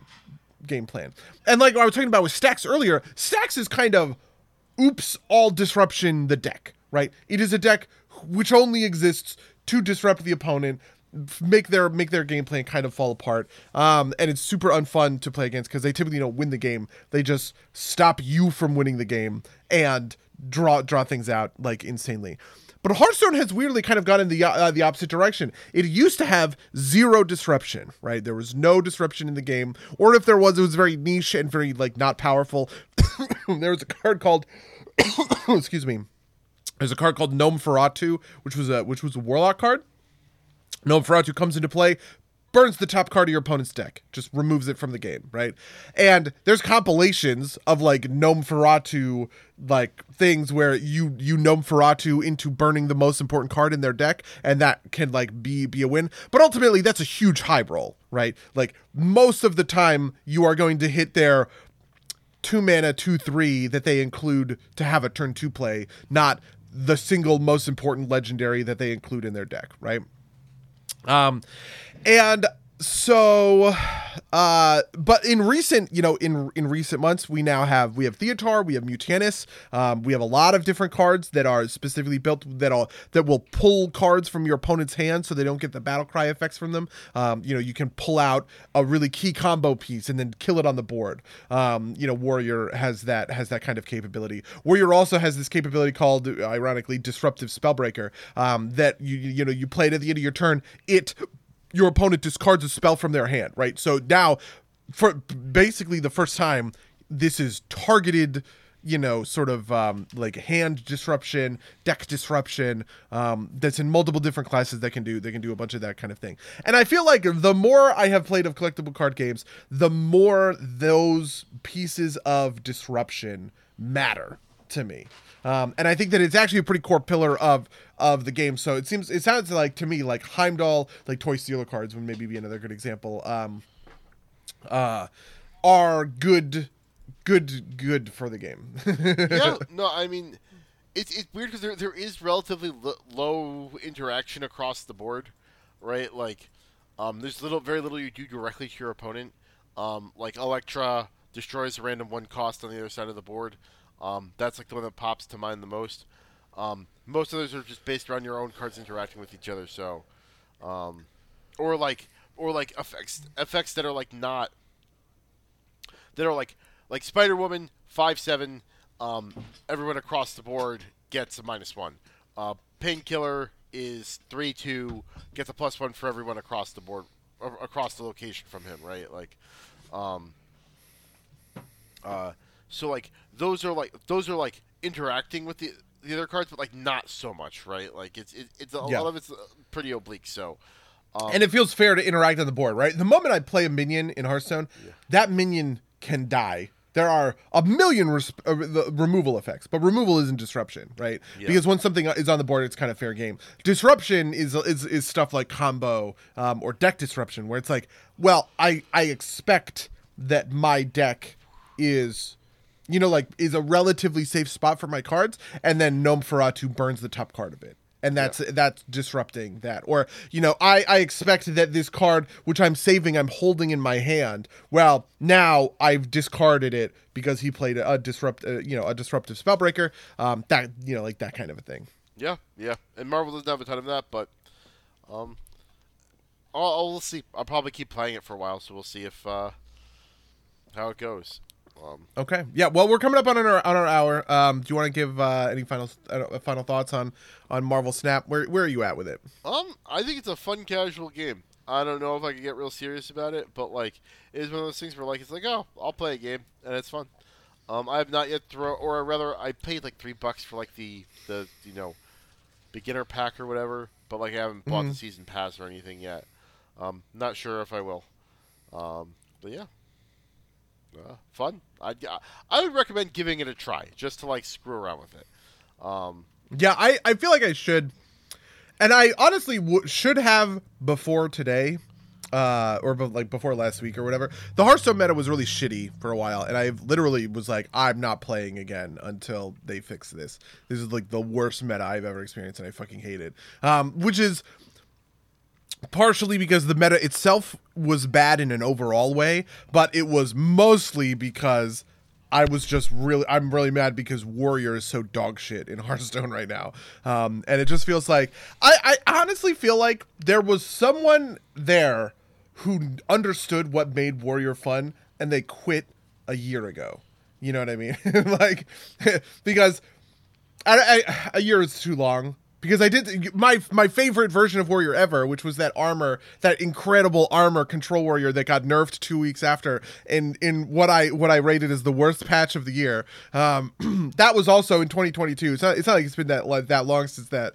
game plan. And like I was talking about with Stacks earlier, Stacks is kind of oops all disruption the deck, right? It is a deck which only exists to disrupt the opponent, make their game plan kind of fall apart, and it's super unfun to play against because they typically don't win the game. They just stop you from winning the game and draw things out like insanely. But Hearthstone has weirdly kind of gone in the opposite direction. It used to have zero disruption, right? There was no disruption in the game, or if there was, it was very niche and very like not powerful. There was a card called Gnome Feratu, which was a warlock card. Gnome Feratu comes into play, burns the top card of your opponent's deck, just removes it from the game, right? And there's compilations of like Gnome Feratu like things where you Gnome Feratu into burning the most important card in their deck, and that can like be a win. But ultimately, that's a huge high roll, right? Like most of the time, you are going to hit their 2-mana 2/3 that they include to have a turn 2 play, not the single most important legendary that they include in their deck, right? But in recent months, we have Theotar, we have Mutanus, we have a lot of different cards that are specifically built that will pull cards from your opponent's hand so they don't get the battle cry effects from them. You can pull out a really key combo piece and then kill it on the board. Warrior has that kind of capability. Warrior also has this capability called, ironically, Disruptive Spellbreaker, that you play it at the end of your turn, your opponent discards a spell from their hand, right? So now, for basically the first time, this is targeted, like hand disruption, deck disruption, that's in multiple different classes that can do a bunch of that kind of thing. And I feel like the more I have played of collectible card games, the more those pieces of disruption matter to me. And I think that it's actually a pretty core pillar of the game. So it sounds like to me like Heimdall, like toy stealer cards would maybe be another good example. Are good for the game. Yeah, no, I mean, it's weird because there is relatively low interaction across the board, right? Like, there's very little you do directly to your opponent. Like Electra destroys a random 1-cost on the other side of the board. That's like the one that pops to mind the most. Most others are just based around your own cards interacting with each other. So, or like effects that are like not that are like Spider-Woman 5/7. Everyone across the board gets a -1. Painkiller is 3/2, gets a +1 for everyone across the board, across the location from him. Right, like. So like those are like interacting with the other cards, but like not so much, right? Like it's a lot of it's pretty oblique. So, and it feels fair to interact on the board, right? The moment I play a minion in Hearthstone, that minion can die. There are a million removal effects, but removal isn't disruption, right? Yeah. Because once something is on the board, it's kind of fair game. Disruption is stuff like combo or deck disruption, where it's like, well, I expect that my deck is you know, like, is a relatively safe spot for my cards, and then Gnome Feratu burns the top card of it. And that's disrupting that. Or, you know, I expect that this card, which I'm saving, I'm holding in my hand. Well, now I've discarded it because he played a disruptive spellbreaker. That, you know, like that kind of a thing. Yeah, yeah. And Marvel doesn't have a ton of that, but I'll see. I'll probably keep playing it for a while, so we'll see if how it goes. Okay. Yeah. Well, we're coming up on our hour. Do you want to give any final thoughts on Marvel Snap? Where are you at with it? I think it's a fun casual game. I don't know if I could get real serious about it, but like it's one of those things where like it's like, oh, I'll play a game and it's fun. I have not yet I paid like $3 for like the you know beginner pack or whatever, but like I haven't bought the season pass or anything yet. Not sure if I will. But yeah. Fun. I would recommend giving it a try just to like screw around with it. I feel like I should, and I honestly should have before today, or before last week or whatever. The Hearthstone meta was really shitty for a while, and I literally was like, I'm not playing again until they fix this. This is like the worst meta I've ever experienced, and I fucking hate it. Which is partially because the meta itself was bad in an overall way, but it was mostly because I'm really mad because Warrior is so dog shit in Hearthstone right now. And it just feels like, I honestly feel like there was someone there who understood what made Warrior fun, and they quit a year ago. You know what I mean? Like, because a year is too long. Because I did my favorite version of Warrior ever, which was that incredible armor Control Warrior that got nerfed 2 weeks after, and in what I rated as the worst patch of the year. That was also in 2022. It's not like it's been that long since that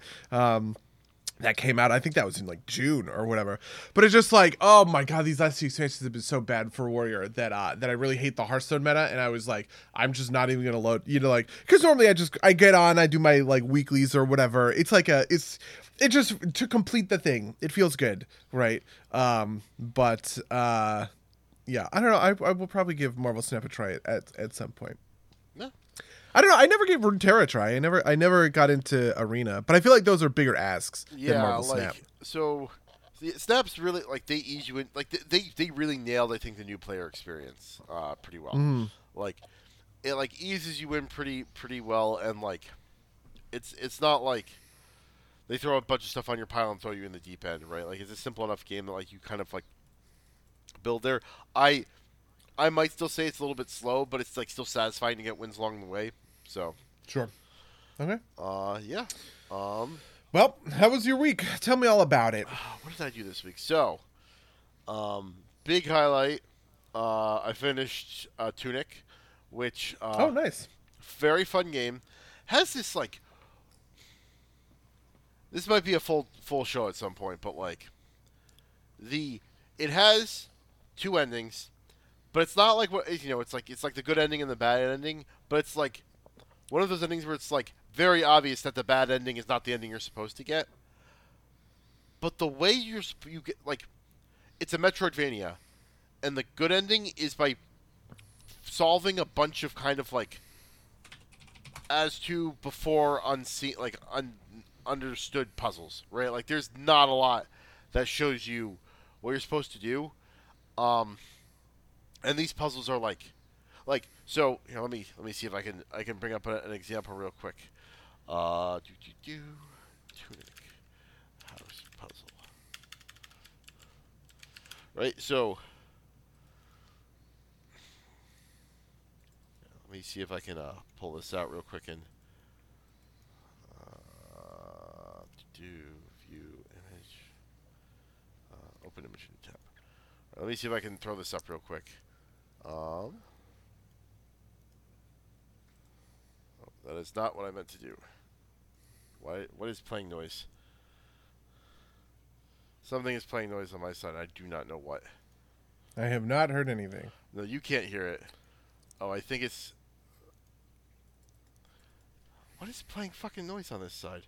that came out. I think that was in like June or whatever. But it's just like, oh my god, these last two expansions have been so bad for Warrior that I really hate the Hearthstone meta. And I was like, I'm just not even gonna load, you know, like, because normally I get on, I do my like weeklies or whatever. It just to complete the thing. It feels good, right? Yeah, I don't know. I will probably give Marvel Snap a try at some point. No. I don't know. I never gave Runeterra a try. I never got into Arena, but I feel like those are bigger asks than Marvel Snap. So Snap's really like they ease you in. Like they really nailed, I think, the new player experience pretty well. Like it like eases you in pretty well, and like it's not like they throw a bunch of stuff on your pile and throw you in the deep end, right? Like it's a simple enough game that like you kind of like build there. I might still say it's a little bit slow, but it's like still satisfying to get wins along the way. So sure. Okay. Yeah. Well, how was your week? Tell me all about it. What did I do this week? So, big highlight. I finished Tunic, which oh nice, very fun game. Has this like this might be a full show at some point, but like it has two endings. But it's not like what you know. It's like the good ending and the bad ending. But it's like one of those endings where it's like very obvious that the bad ending is not the ending you're supposed to get. But the way you get like, it's a Metroidvania, and the good ending is by solving a bunch of kind of like as to before unseen like understood puzzles, right? Like there's not a lot that shows you what you're supposed to do. And these puzzles are like so. You know, let me see if I can bring up an example real quick. Tunic house puzzle. Right. So let me see if I can pull this out real quick and view image, open image and tab. Let me see if I can throw this up real quick. That is not what I meant to do. Why? What is playing noise? Something is playing noise on my side. I do not know what. I have not heard anything. No, you can't hear it. Oh, I think it's... What is playing fucking noise on this side?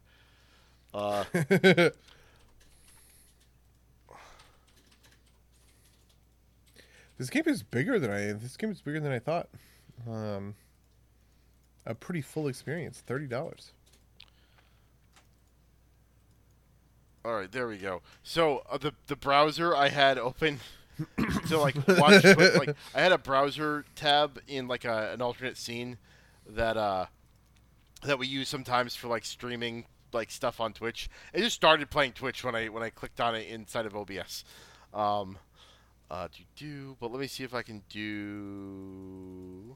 This game is bigger than I thought. a pretty full experience, $30. All right, there we go. So the browser I had open to like watch Twitch, like I had a browser tab in like an alternate scene that that we use sometimes for like streaming like stuff on Twitch. It just started playing Twitch when I clicked on it inside of OBS. But let me see if I can do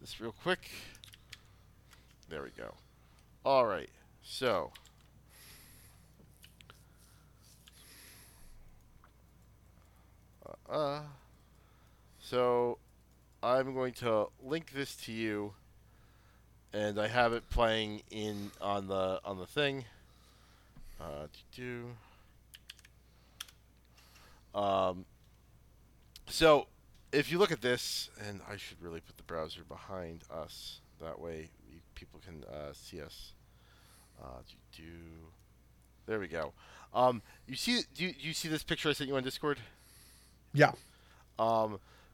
this real quick. There we go. All right. So, so I'm going to link this to you, and I have it playing in on the thing. So if you look at this, and I should really put the browser behind us that way people can see us. There we go. You see? Do you see this picture I sent you on Discord? Yeah.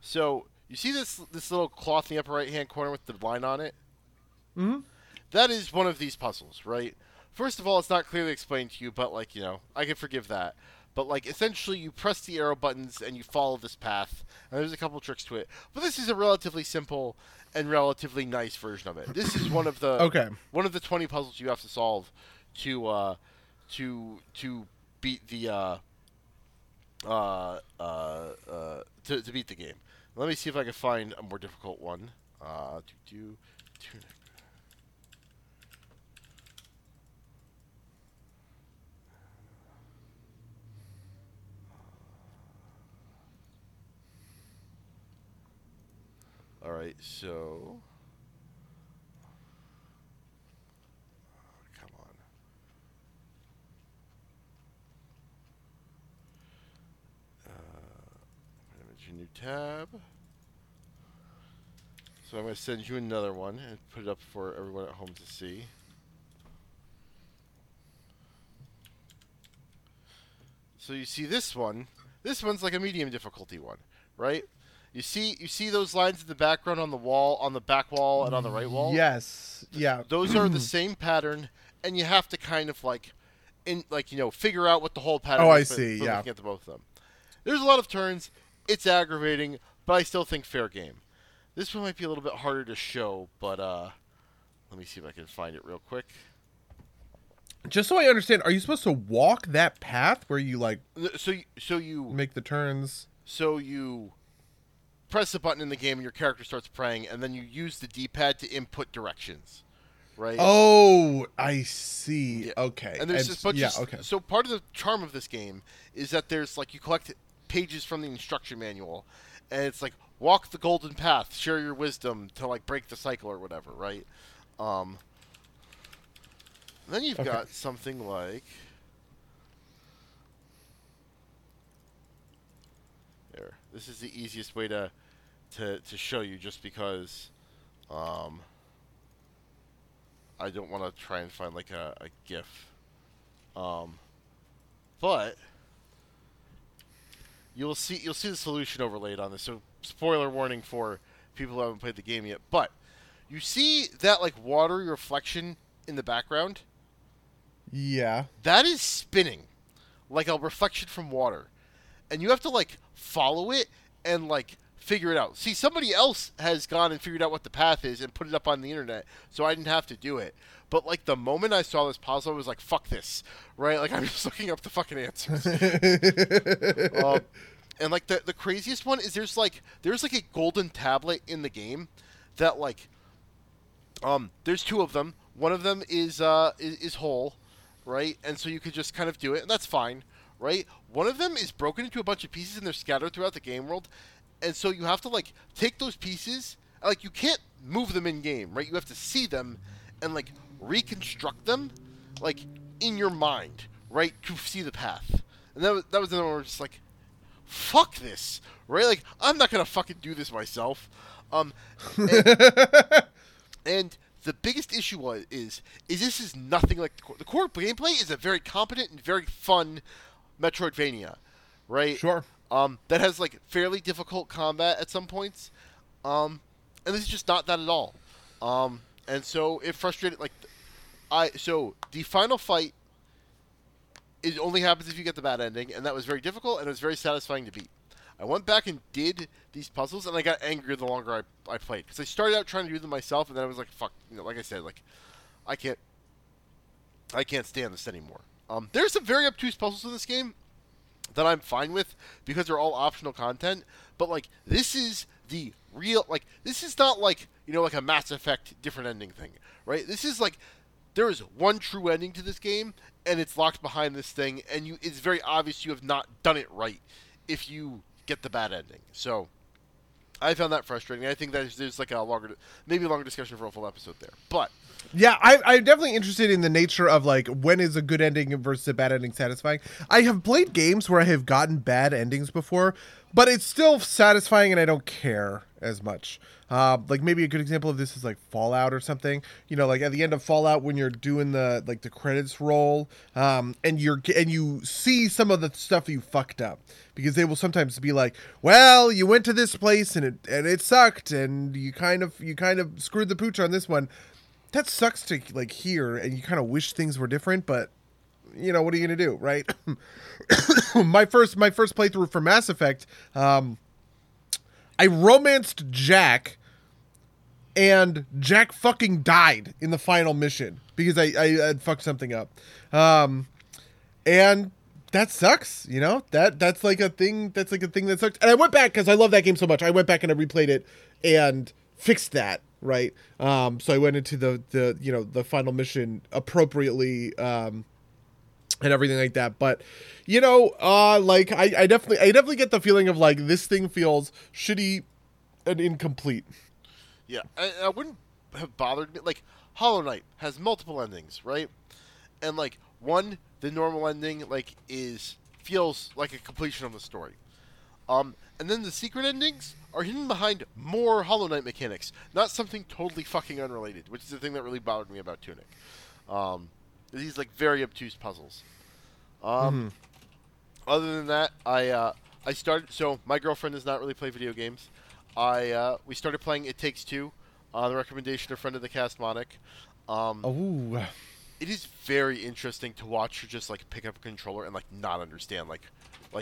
So you see this little cloth in the upper right hand corner with the line on it? Mm-hmm. That is one of these puzzles, right? First of all, it's not clearly explained to you, but like I can forgive that. But like essentially, you press the arrow buttons and you follow this path. And there's a couple tricks to it, but this is a relatively simple and relatively nice version of it. This is one of the 20 puzzles you have to solve to beat the to beat the game. Let me see if I can find a more difficult one. Tunic. All right, so come on. I'm going to make a new tab. So I'm going to send you another one and put it up for everyone at home to see. So you see this one. This one's like a medium difficulty one, right? You see those lines in the background on the wall, on the back wall, and on the right wall? Yes. Yeah. Those are the same pattern, and you have to kind of figure out what the whole pattern is. Oh, I see. Yeah. Looking at the both of them. There's a lot of turns. It's aggravating, but I still think fair game. This one might be a little bit harder to show, but let me see if I can find it real quick. Just so I understand, are you supposed to walk that path where you like? So you make the turns. So you press a button in the game and your character starts praying, and then you use the D-pad to input directions, right? Oh, I see. Yeah. Okay. And there's this bunch So part of the charm of this game is that there's like you collect pages from the instruction manual, and it's like walk the golden path, share your wisdom to like break the cycle or whatever, right? Then you've got something like there. This is the easiest way to show you, just because I don't want to try and find like a GIF, but you'll see the solution overlaid on this. So spoiler warning for people who haven't played the game yet, but you see that like watery reflection in the background? Yeah, that is spinning like a reflection from water, and you have to like follow it and like figure it out. See, somebody else has gone and figured out what the path is and put it up on the internet, so I didn't have to do it. But like the moment I saw this puzzle, I was like, "Fuck this!" Right? Like I'm just looking up the fucking answers. And like the craziest one is there's like a golden tablet in the game that like there's two of them. One of them is whole, right? And so you could just kind of do it, and that's fine, right? One of them is broken into a bunch of pieces, and they're scattered throughout the game world. And so you have to, like, take those pieces. Like, you can't move them in-game, right? You have to see them and, like, reconstruct them, like, in your mind, right, to see the path. And that was another one where we're just like, fuck this, right? Like, I'm not going to fucking do this myself. And the biggest issue was, is this is nothing like the core. The core gameplay is a very competent and very fun Metroidvania, right? Sure. That has like fairly difficult combat at some points, And this is just not that at all. And so it frustrated. So the final fight, it only happens if you get the bad ending, and that was very difficult, and it was very satisfying to beat. I went back and did these puzzles, and I got angrier the longer I played. Because I started out trying to do them myself, and then I was like, fuck, you know, like I said, like, I can't stand this anymore. There's some very obtuse puzzles in this game that I'm fine with because they're all optional content. But, like, this is the real, like, this is not like, you know, like a Mass Effect different ending thing, right? This is like, there is one true ending to this game, and it's locked behind this thing, and it's very obvious you have not done it right if you get the bad ending. So, I found that frustrating. I think that there's like a longer discussion for a full episode there. But yeah, I'm definitely interested in the nature of like when is a good ending versus a bad ending satisfying. I have played games where I have gotten bad endings before, but it's still satisfying and I don't care as much. Like maybe a good example of this is like Fallout or something. You know, like at the end of Fallout when you're doing the like the credits roll, and you see some of the stuff you fucked up, because they will sometimes be like, well, you went to this place and it sucked, and you kind of screwed the pooch on this one. That sucks to like hear, and you kind of wish things were different, but you know what are you gonna do, right? My first playthrough for Mass Effect, I romanced Jack, and Jack fucking died in the final mission because I had fucked something up. And that sucks, you know? That's like a thing that sucks. And I went back, because I love that game so much, I went back and I replayed it and fixed that, right? So I went into the you know, the final mission appropriately, and everything like that. But, you know, like I definitely get the feeling of like this thing feels shitty and incomplete. Yeah, I wouldn't have bothered me. Like Hollow Knight has multiple endings, right? And like one, the normal ending like feels like a completion of the story. And then the secret endings are hidden behind more Hollow Knight mechanics, not something totally fucking unrelated, which is the thing that really bothered me about Tunic. These like very obtuse puzzles. Other than that, I started. So my girlfriend does not really play video games. We started playing It Takes Two on the recommendation of friend of the cast, Monic. It is very interesting to watch her just like pick up a controller and like not understand like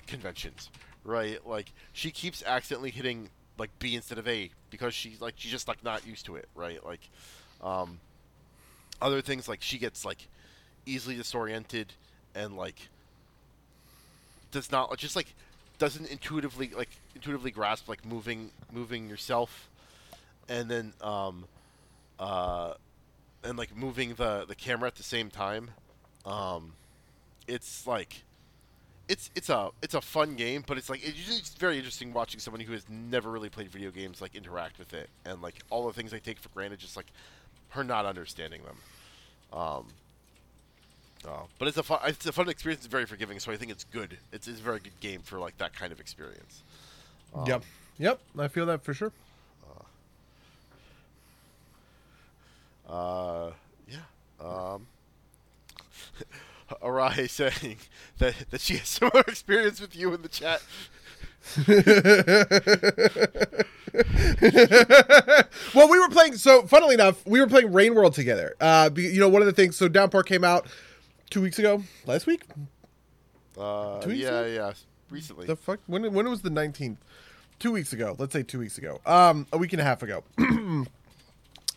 conventions, right? Like she keeps accidentally hitting like B instead of A because she's just like not used to it, right? Like, other things like she gets like easily disoriented and like does not just like doesn't intuitively grasp like moving yourself, and then and like moving the camera at the same time. It's like it's a fun game, but it's like it's very interesting watching someone who has never really played video games like interact with it, and like all the things I take for granted, just like her not understanding them. But it's a fun experience. It's very forgiving, so I think it's good. It's a very good game for like that kind of experience. Yep. I feel that for sure. Yeah. Arahe saying that she has similar experience with you in the chat. Well, we were playing. So, funnily enough, we were playing Rain World together. You know, one of the things. So, Downpour came out 2 weeks ago. Last week. 2 weeks yeah, ago? Yeah. Recently. The fuck? When was the 19th? 2 weeks ago. Let's say 2 weeks ago. A week and a half ago.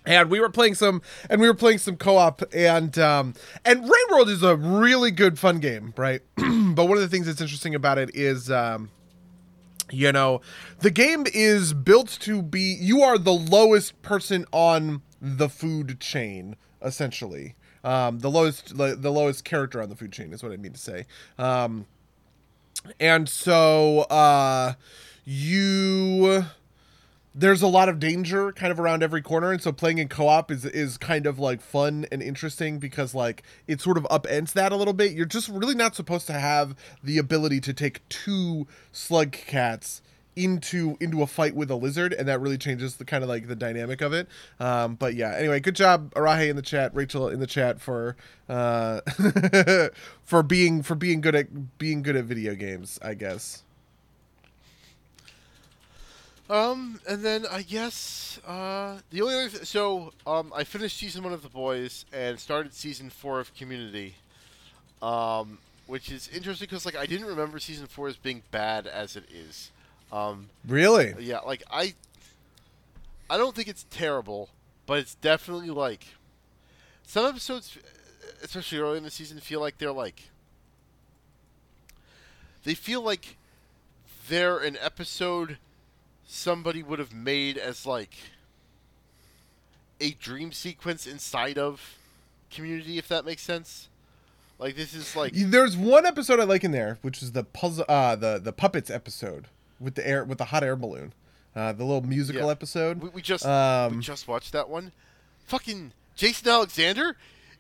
And we were playing some co-op, and Rain World is a really good fun game, right? But one of the things that's interesting about it is, you know, the game is built to be, you are the lowest person on the food chain, essentially. The lowest character on the food chain is what I mean to say. And so there's a lot of danger kind of around every corner, and so playing in co-op is kind of like fun and interesting because like it sort of upends that a little bit. You're just really not supposed to have the ability to take two slug cats into a fight with a lizard, and that really changes the kind of like the dynamic of it. But yeah, anyway, good job Arahe in the chat, Rachel in the chat for for being good at video games, I guess. And then I guess the only other I finished season 1 of The Boys and started season 4 of Community, which is interesting because I didn't remember season 4 as being bad as it is. Really? Yeah, I don't think it's terrible, but it's definitely some episodes, especially early in the season, feel like they're they feel like they're an episode somebody would have made as a dream sequence inside of Community, if that makes sense. This is there's one episode I in there, which is the puzzle, the puppets episode with the hot air balloon, the little musical episode. We just watched that one. Fucking Jason Alexander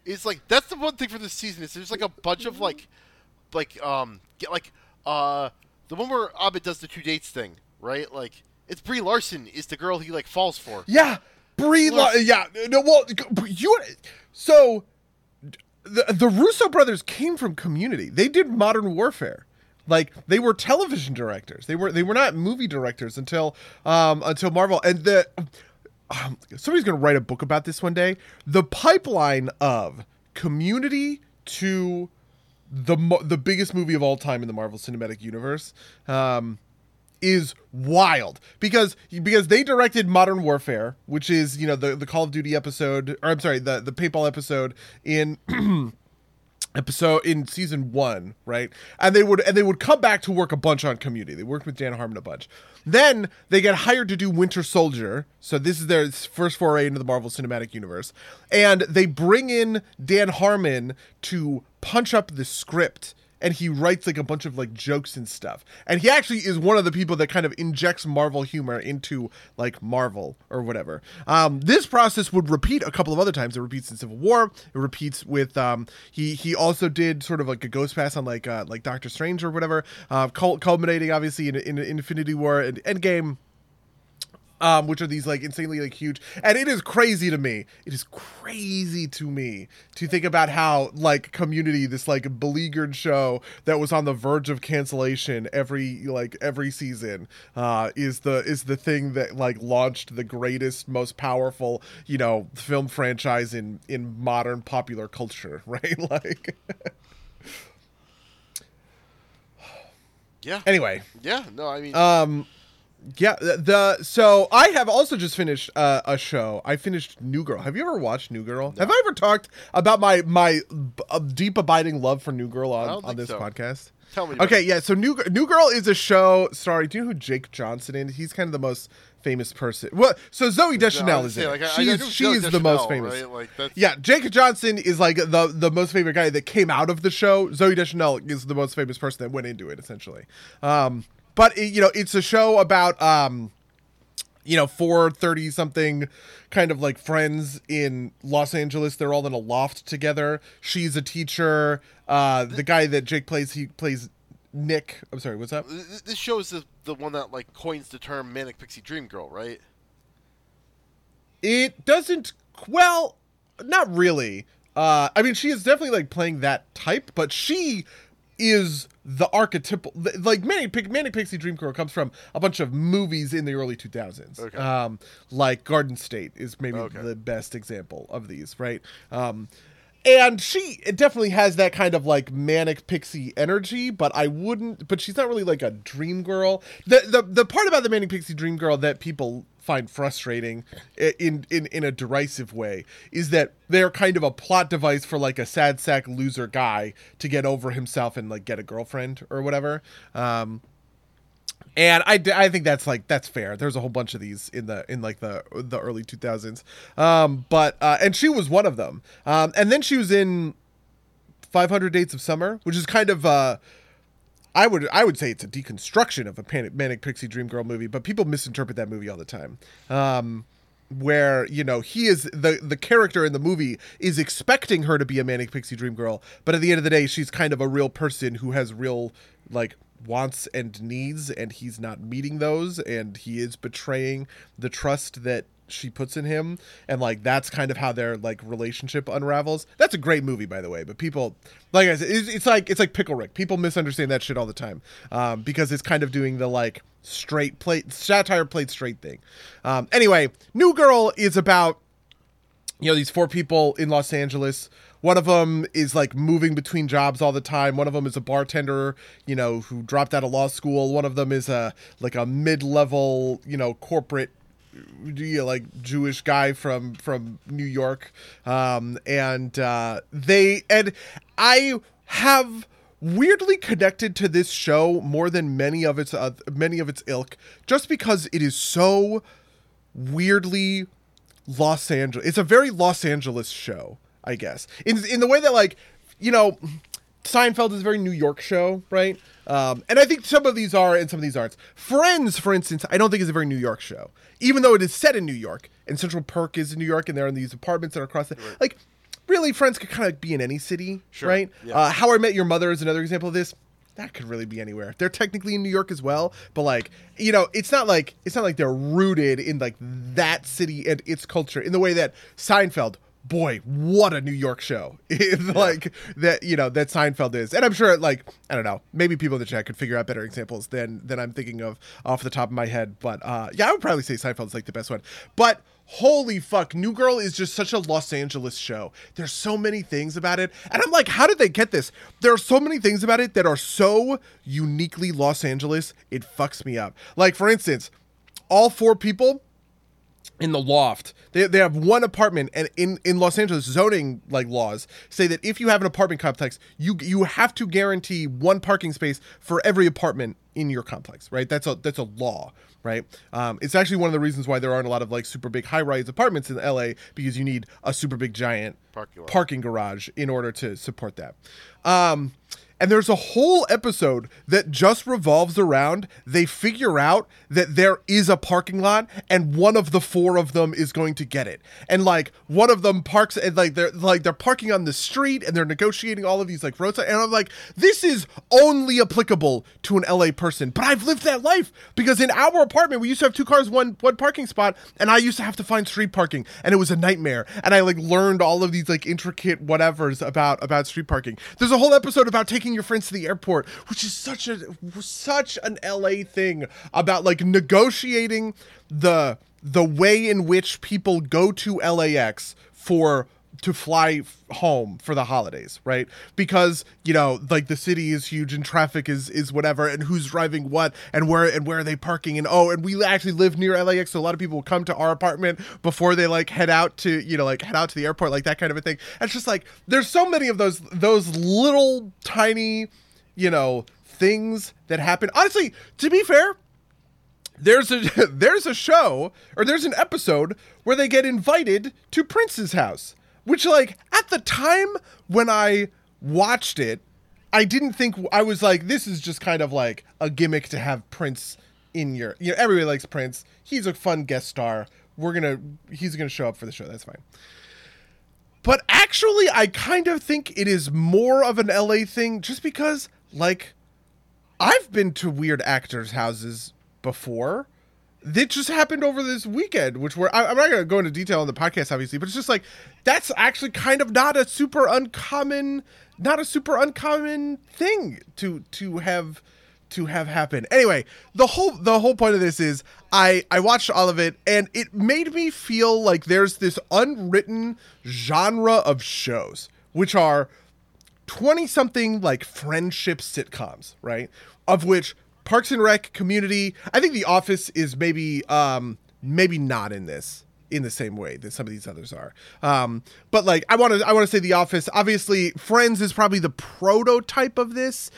is that's the one thing for this season is there's a bunch of the one where Abed does the two dates thing, right? It's Brie Larson is the girl he falls for. Yeah, Brie Larson. Yeah, no. Well, the Russo brothers came from Community. They did Modern Warfare. They were television directors. They were not movie directors until Marvel. And somebody's gonna write a book about this one day. The pipeline of Community to the biggest movie of all time in the Marvel Cinematic Universe. Is wild because they directed Modern Warfare, which is the Call of Duty episode, or I'm sorry, the paintball episode in season 1, right? And they would come back to work a bunch on Community. They worked with Dan Harmon a bunch. Then they get hired to do Winter Soldier. So this is their first foray into the Marvel Cinematic Universe, and they bring in Dan Harmon to punch up the script. And he writes a bunch of jokes and stuff. And he actually is one of the people that kind of injects Marvel humor into Marvel or whatever. This process would repeat a couple of other times. It repeats in Civil War. It repeats with he also did sort of a ghost pass on Doctor Strange or whatever, culminating obviously in Infinity War and Endgame. Which are these insanely huge, and it is crazy to me. It is crazy to me to think about how Community, this beleaguered show that was on the verge of cancellation every season, is the thing that launched the greatest, most powerful film franchise in modern popular culture, right? Yeah. Anyway. Yeah. No, I mean. Yeah, so I have also just finished a show. I finished New Girl. Have you ever watched New Girl? No. Have I ever talked about my deep abiding love for New Girl on this podcast? Tell me. Okay, yeah. So New Girl is a show. Sorry, do you know who Jake Johnson is? He's kind of the most famous person. Well, so Zooey Deschanel is it. She's the most famous. Right? Yeah, Jake Johnson is the most favorite guy that came out of the show. Zooey Deschanel is the most famous person that went into it, essentially. But, it's a show about, 4 30-something kind of friends in Los Angeles. They're all in a loft together. She's a teacher. The guy that Jake plays, he plays Nick. I'm sorry, what's up? This show is the one that, coins the term Manic Pixie Dream Girl, right? It doesn't... Well, not really. I mean, she is definitely, playing that type, but she... is the archetypal Manic Pixie Dream Girl comes from a bunch of movies in the early 2000s. Okay. Garden State is maybe the best example of these, right? And she definitely has that kind of manic pixie energy, but she's not really a dream girl. The part about the Manic Pixie Dream Girl that people find frustrating in a derisive way is that they're kind of a plot device for a sad sack loser guy to get over himself and get a girlfriend or whatever. And I think that's that's fair. There's a whole bunch of these in the early 2000s. And she was one of them. And then she was in 500 Dates of Summer, which is kind of I would say it's a deconstruction of a Manic Pixie Dream Girl movie, but people misinterpret that movie all the time. Where he is the character in the movie is expecting her to be a Manic Pixie Dream Girl, but at the end of the day, she's kind of a real person who has real wants and needs, and he's not meeting those, and he is betraying the trust that she puts in him, and like that's kind of how their like relationship unravels. That's a great movie, by the way, but people, like I said, it's like Pickle Rick. People misunderstand that shit all the time, because it's kind of doing the like straight plate satire played straight thing. Anyway, New Girl is about, you know, these four people in Los Angeles. One of them is like moving between jobs all the time. One of them is a bartender, you know, who dropped out of law school. One of them is a mid-level, you know, corporate, you know, like Jewish guy from New York. And I have weirdly connected to this show more than many of its ilk, just because it is so weirdly Los Angeles. It's a very Los Angeles show, I guess, in the way that, like, you know, Seinfeld is a very New York show, right? And I think some of these are and some of these aren't. Friends, for instance, I don't think is a very New York show, even though it is set in New York, and Central Perk is in New York, and they're in these apartments that are across the... Right. Like, really, Friends could kind of be in any city, sure, right? Yeah. How I Met Your Mother is another example of this. That could really be anywhere. They're technically in New York as well, but, like, you know, it's not like they're rooted in, like, that city and its culture in the way that Seinfeld... Boy, what a New York show. Like, that, you know, that Seinfeld is. And I'm sure, like, I don't know, maybe people in the chat could figure out better examples than I'm thinking of off the top of my head. But yeah, I would probably say Seinfeld's like the best one. But holy fuck, New Girl is just such a Los Angeles show. There's so many things about it. And I'm like, how did they get this? There are so many things about it that are so uniquely Los Angeles, it fucks me up. Like, for instance, all four people in the loft, they have one apartment, and in Los Angeles, zoning like laws say that if you have an apartment complex, you have to guarantee one parking space for every apartment in your complex, right? That's a law, right? It's actually one of the reasons why there aren't a lot of like super big high-rise apartments in LA, because you need a super big giant parking garage in order to support that. And there's a whole episode that just revolves around they figure out that there is a parking lot and one of the four of them is going to get it. And like one of them parks and like they're parking on the street and they're negotiating all of these like roadside. And I'm like, this is only applicable to an LA person. But I've lived that life, because in our apartment, we used to have two cars, one parking spot. And I used to have to find street parking, and it was a nightmare. And I like learned all of these like intricate whatevers about street parking. There's a whole episode about taking your friends to the airport, which is such an LA thing, about like negotiating the way in which people go to LAX to fly home for the holidays, right? Because, you know, like the city is huge and traffic is whatever, and who's driving what and where are they parking, and oh, and we actually live near LAX, so a lot of people will come to our apartment before they like head out to the airport, like that kind of a thing. And it's just like there's so many of those little tiny, you know, things that happen. Honestly, to be fair, there's a show, or there's an episode where they get invited to Prince's house, which, like, at the time when I watched it, I didn't think, I was like, this is just kind of like a gimmick to have Prince in your, you know, everybody likes Prince. He's a fun guest star. He's going to show up for the show. That's fine. But actually, I kind of think it is more of an LA thing, just because, like, I've been to weird actors' houses before. That just happened over this weekend, which I'm not going to go into detail on the podcast, obviously, but it's just like, that's actually kind of not a super uncommon thing to have happen. Anyway, the whole point of this is I watched all of it, and it made me feel like there's this unwritten genre of shows, which are 20-something like friendship sitcoms, right? Of which Parks and Rec, Community, I think The Office is maybe not in the same way that some of these others are. But like I want to say The Office. Obviously, Friends is probably the prototype of this.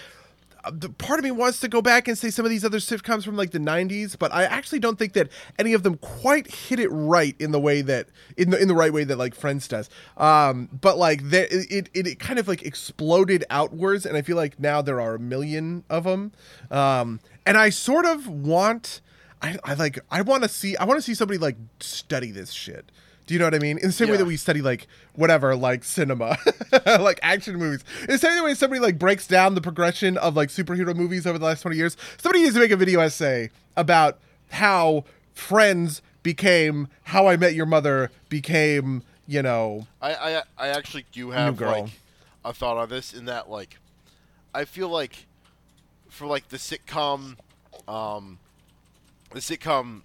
The part of me wants to go back and say some of these other sitcoms from like the 90s, but I actually don't think that any of them quite hit it right in the way that in the right way that like Friends does. But like it kind of like exploded outwards, and I feel like now there are a million of them. And I sort of want to see somebody like study this shit. Do you know what I mean? In the same way that we study, like, whatever, like, cinema, like, action movies. In the same way somebody, like, breaks down the progression of, like, superhero movies over the last 20 years, somebody needs to make a video essay about how Friends became How I Met Your Mother, became, you know... I actually do have, like, a thought on this in that, like, I feel like for, like, the sitcom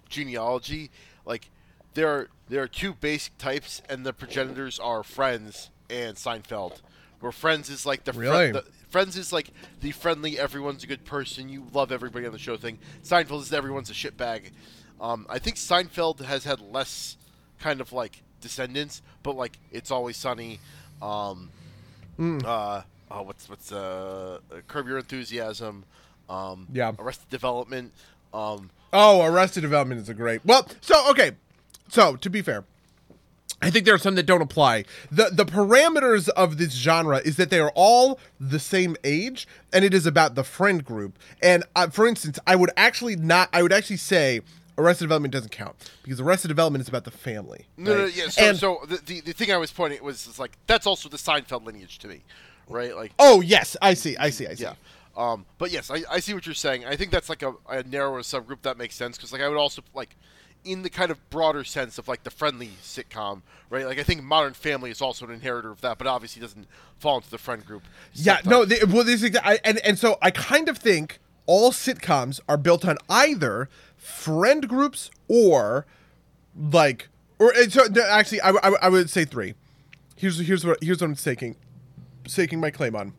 genealogy, like, there are two basic types, and the progenitors are Friends and Seinfeld, where Friends is, like, Friends is, like, the friendly, everyone's a good person, you love everybody on the show thing. Seinfeld is everyone's a shitbag. I think Seinfeld has had less kind of, like, descendants, but, like, It's Always Sunny. Curb Your Enthusiasm. Arrested Development. Arrested Development is a great... Well, so, okay. So, to be fair, I think there are some that don't apply. The parameters of this genre is that they are all the same age, and it is about the friend group. And, for instance, I would actually say... Arrested Development doesn't count because Arrested Development is about the family. Right? No, yeah. So the thing I was pointing at was like that's also the Seinfeld lineage to me, right? Like, oh yes, I see. Yeah. But yes, I see what you're saying. I think that's like a narrower subgroup that makes sense because like I would also like in the kind of broader sense of like the friendly sitcom, right? Like I think Modern Family is also an inheritor of that, but obviously doesn't fall into the friend group. Yeah. Sometimes. No. So I kind of think all sitcoms are built on either friend groups I would say three. Here's what I'm staking my claim on.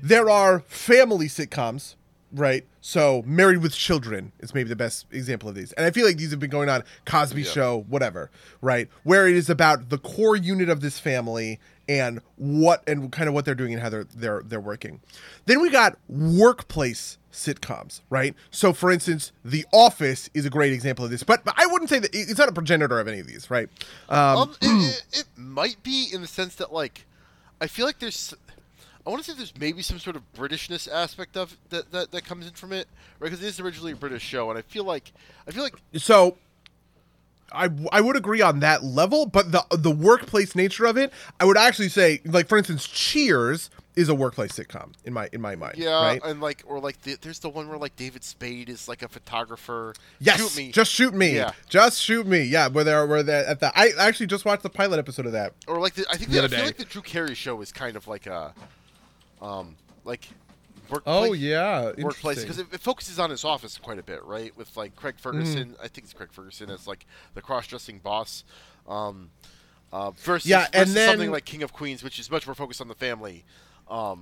There are family sitcoms, right? So Married with Children is maybe the best example of these. And I feel like these have been going on, Cosby Show, whatever, right? Where it is about the core unit of this family and kind of what they're doing and how they're working. Then we got workplace sitcoms, right? So, for instance, The Office is a great example of this, but I wouldn't say that it's not a progenitor of any of these, right? It might be in the sense that, like, I feel like I want to say there's maybe some sort of Britishness aspect of that comes in from it, right? Because it is originally a British show, and I feel like so. I would agree on that level, but the workplace nature of it, I would actually say, like, for instance, Cheers is a workplace sitcom in my mind. Yeah, right? And like or like there's the one where like David Spade is like a photographer. Yes, Just shoot me. Yeah. Just shoot me. Yeah, where they're at the. I actually just watched the pilot episode of that. Or like I feel like the Drew Carey show is kind of like a, like. Workplace, because it focuses on his office quite a bit, right? With like Craig Ferguson, I think it's Craig Ferguson as like the cross-dressing boss, versus something like King of Queens, which is much more focused on the family. Or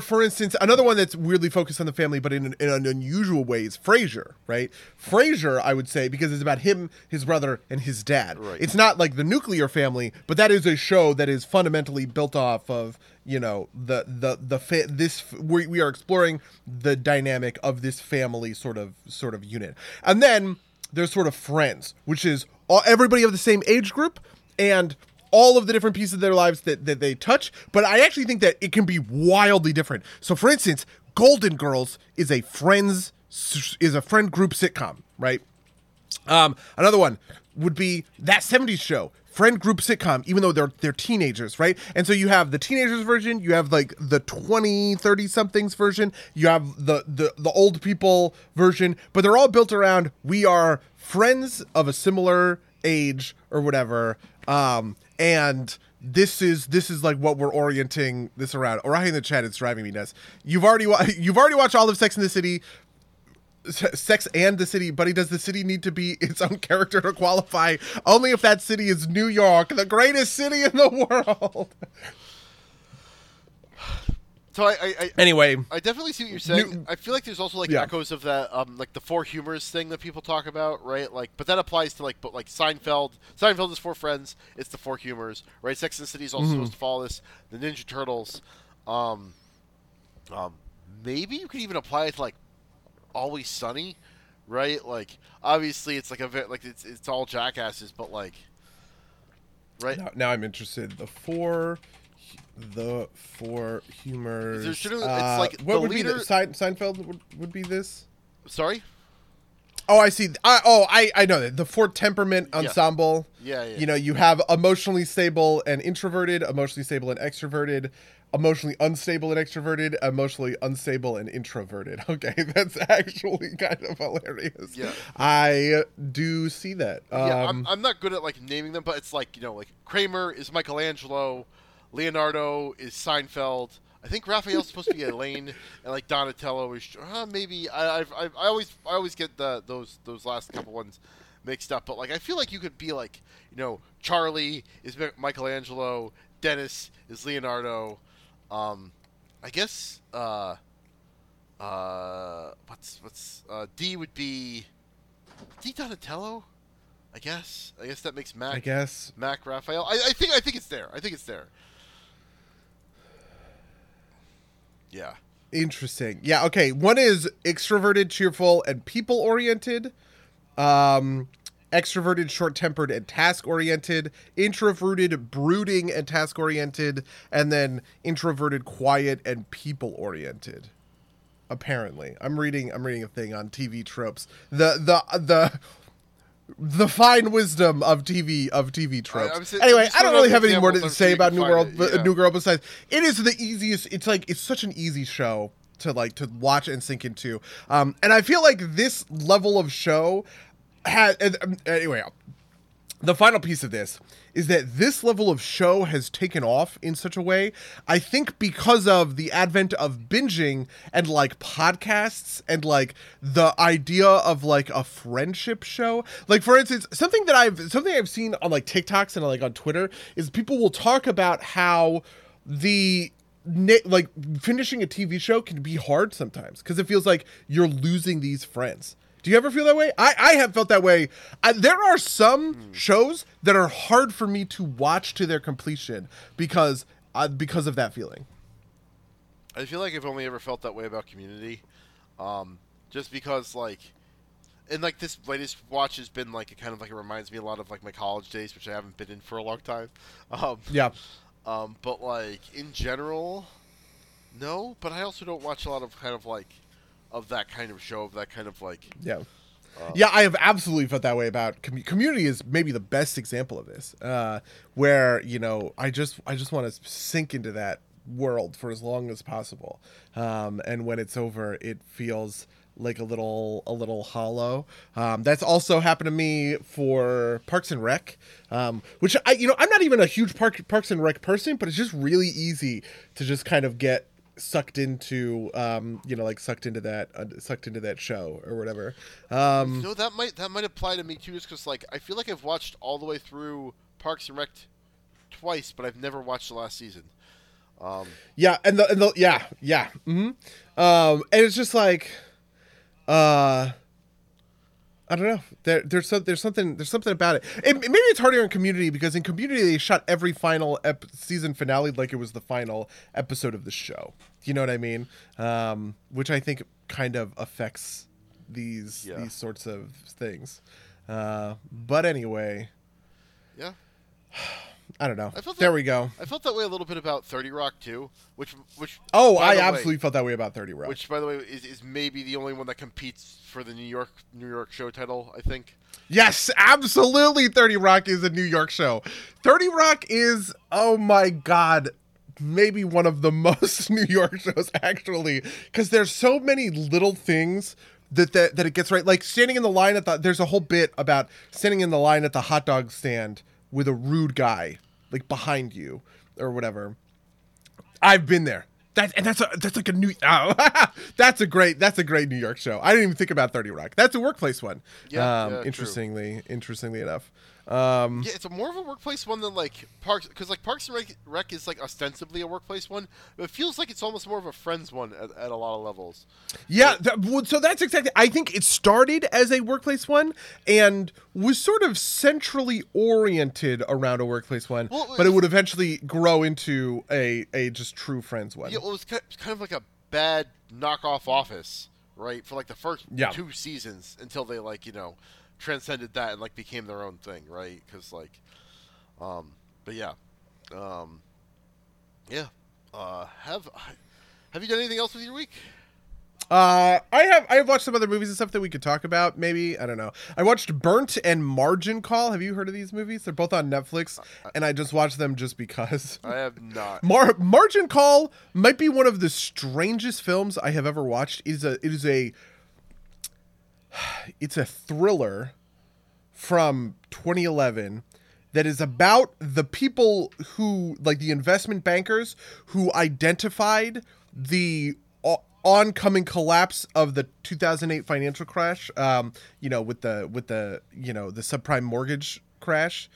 for instance, another one that's weirdly focused on the family, but in an unusual way is Frasier, right? Frasier, I would say, because it's about him, his brother, and his dad. Right. It's not like the nuclear family, but that is a show that is fundamentally built off of, you know, we are exploring the dynamic of this family sort of unit. And then there's sort of Friends, which is everybody of the same age group and all of the different pieces of their lives that they touch, but I actually think that it can be wildly different. So, for instance, Golden Girls is a friend group sitcom, right? Another one would be That 70s Show, friend group sitcom, even though they're teenagers, right? And so you have the teenagers version, you have like the 20, 30-somethings version, you have the old people version, but they're all built around we are friends of a similar age or whatever, and this is like what we're orienting this around. Orion in the chat is driving me nuts. You've already watched all of Sex and the City, buddy. Does the city need to be its own character to qualify? Only if that city is New York, the greatest city in the world. So anyway, I definitely see what you're saying. I feel like there's also like echoes of that, like the four humors thing that people talk about, right? Like, but that applies to like Seinfeld. Seinfeld is four friends. It's the four humors, right? Sex and the City is also supposed to follow this. The Ninja Turtles. Maybe you could even apply it to like Always Sunny, right? Like, obviously it's like it's all jackasses, but like, right? Now I'm interested. The four humors. It's like what would be Seinfeld would be this? Sorry? Oh, I see. I know that. The Fort Temperament ensemble. Yeah, yeah. You know, you have emotionally stable and introverted, emotionally stable and extroverted, emotionally unstable and extroverted, emotionally unstable and introverted. Okay, that's actually kind of hilarious. Yeah. I do see that. Yeah, I'm not good at, like, naming them, but it's like, you know, like Kramer is Michelangelo, Leonardo is Seinfeld. I think Raphael's supposed to be Elaine, and like Donatello is maybe. I always get those last couple ones mixed up, but like I feel like you could be like, you know, Charlie is Michelangelo, Dennis is Leonardo. I guess what's D would be D Donatello. I guess that makes Mac. I guess Mac Raphael. I think it's there. I think it's there. Yeah. Interesting. Yeah. Okay. One is extroverted, cheerful, and people-oriented. Extroverted, short-tempered, and task-oriented. Introverted, brooding, and task-oriented. And then introverted, quiet, and people-oriented. Apparently, I'm reading a thing on TV tropes. The fine wisdom of TV tropes. Anyway, I don't really have any more to say about New Girl besides it is the easiest. It's like it's such an easy show to watch and sink into. And I feel like this level of show anyway. The final piece of this is that this level of show has taken off in such a way, I think because of the advent of binging and like podcasts and like the idea of like a friendship show. Like for instance, something I've seen on like TikToks and like on Twitter is people will talk about how the like finishing a TV show can be hard sometimes because it feels like you're losing these friends. Do you ever feel that way? I have felt that way. There are some shows that are hard for me to watch to their completion because of that feeling. I feel like I've only ever felt that way about Community, just because like, and like this latest watch has been like it kind of like it reminds me a lot of like my college days, which I haven't been in for a long time. But like in general, no. But I also don't watch a lot of kind of like. Of that kind of show, of that kind of like... Yeah, I have absolutely felt that way about... Community is maybe the best example of this, where, you know, I just want to sink into that world for as long as possible. And when it's over, it feels like a little hollow. That's also happened to me for Parks and Rec, which I, you know, I'm not even a huge Parks and Rec person, but it's just really easy to just kind of get sucked into that show or whatever. No, that might apply to me too, just because like I feel like I've watched all the way through Parks and Rec twice, but I've never watched the last season. And it's just like I don't know. There's something about it. Maybe it's harder in Community because in Community they shot every final season finale like it was the final episode of the show. You know what I mean? Which I think kind of affects these sorts of things. But anyway, yeah. I don't know. I felt that way a little bit about 30 Rock too, which. Oh, I absolutely felt that way about 30 Rock. Which, by the way, is maybe the only one that competes for the New York show title, I think. Yes, absolutely. 30 Rock is a New York show. 30 Rock is, oh my God, maybe one of the most New York shows actually, because there's so many little things. That it gets right. Like standing in the line there's a whole bit about standing in the line at the hot dog stand with a rude guy like behind you or whatever. I've been there. That's a great New York show. I didn't even think about 30 Rock. That's a workplace one. Yeah, interestingly enough. Yeah, it's more of a workplace one than like Parks, because like Parks and Rec is like ostensibly a workplace one, but it feels like it's almost more of a Friends one at a lot of levels. Yeah, so that's exactly. I think it started as a workplace one and was sort of centrally oriented around a workplace one, but it would eventually grow into a just true Friends one. Yeah, well, it was kind of like a bad knockoff Office, right? For like the first two seasons until they like, you know, transcended that and like became their own thing, right? Because like have you done anything else with your week? I have watched some other movies and stuff that we could talk about. Maybe, I don't know. I watched Burnt and Margin Call. Have you heard of these movies? They're both on Netflix, and I just watched them just because. I have not. Margin Call might be one of the strangest films I have ever watched. It's a thriller from 2011 that is about the people who, like the investment bankers, who identified the oncoming collapse of the 2008 financial crash, with the subprime mortgage crash,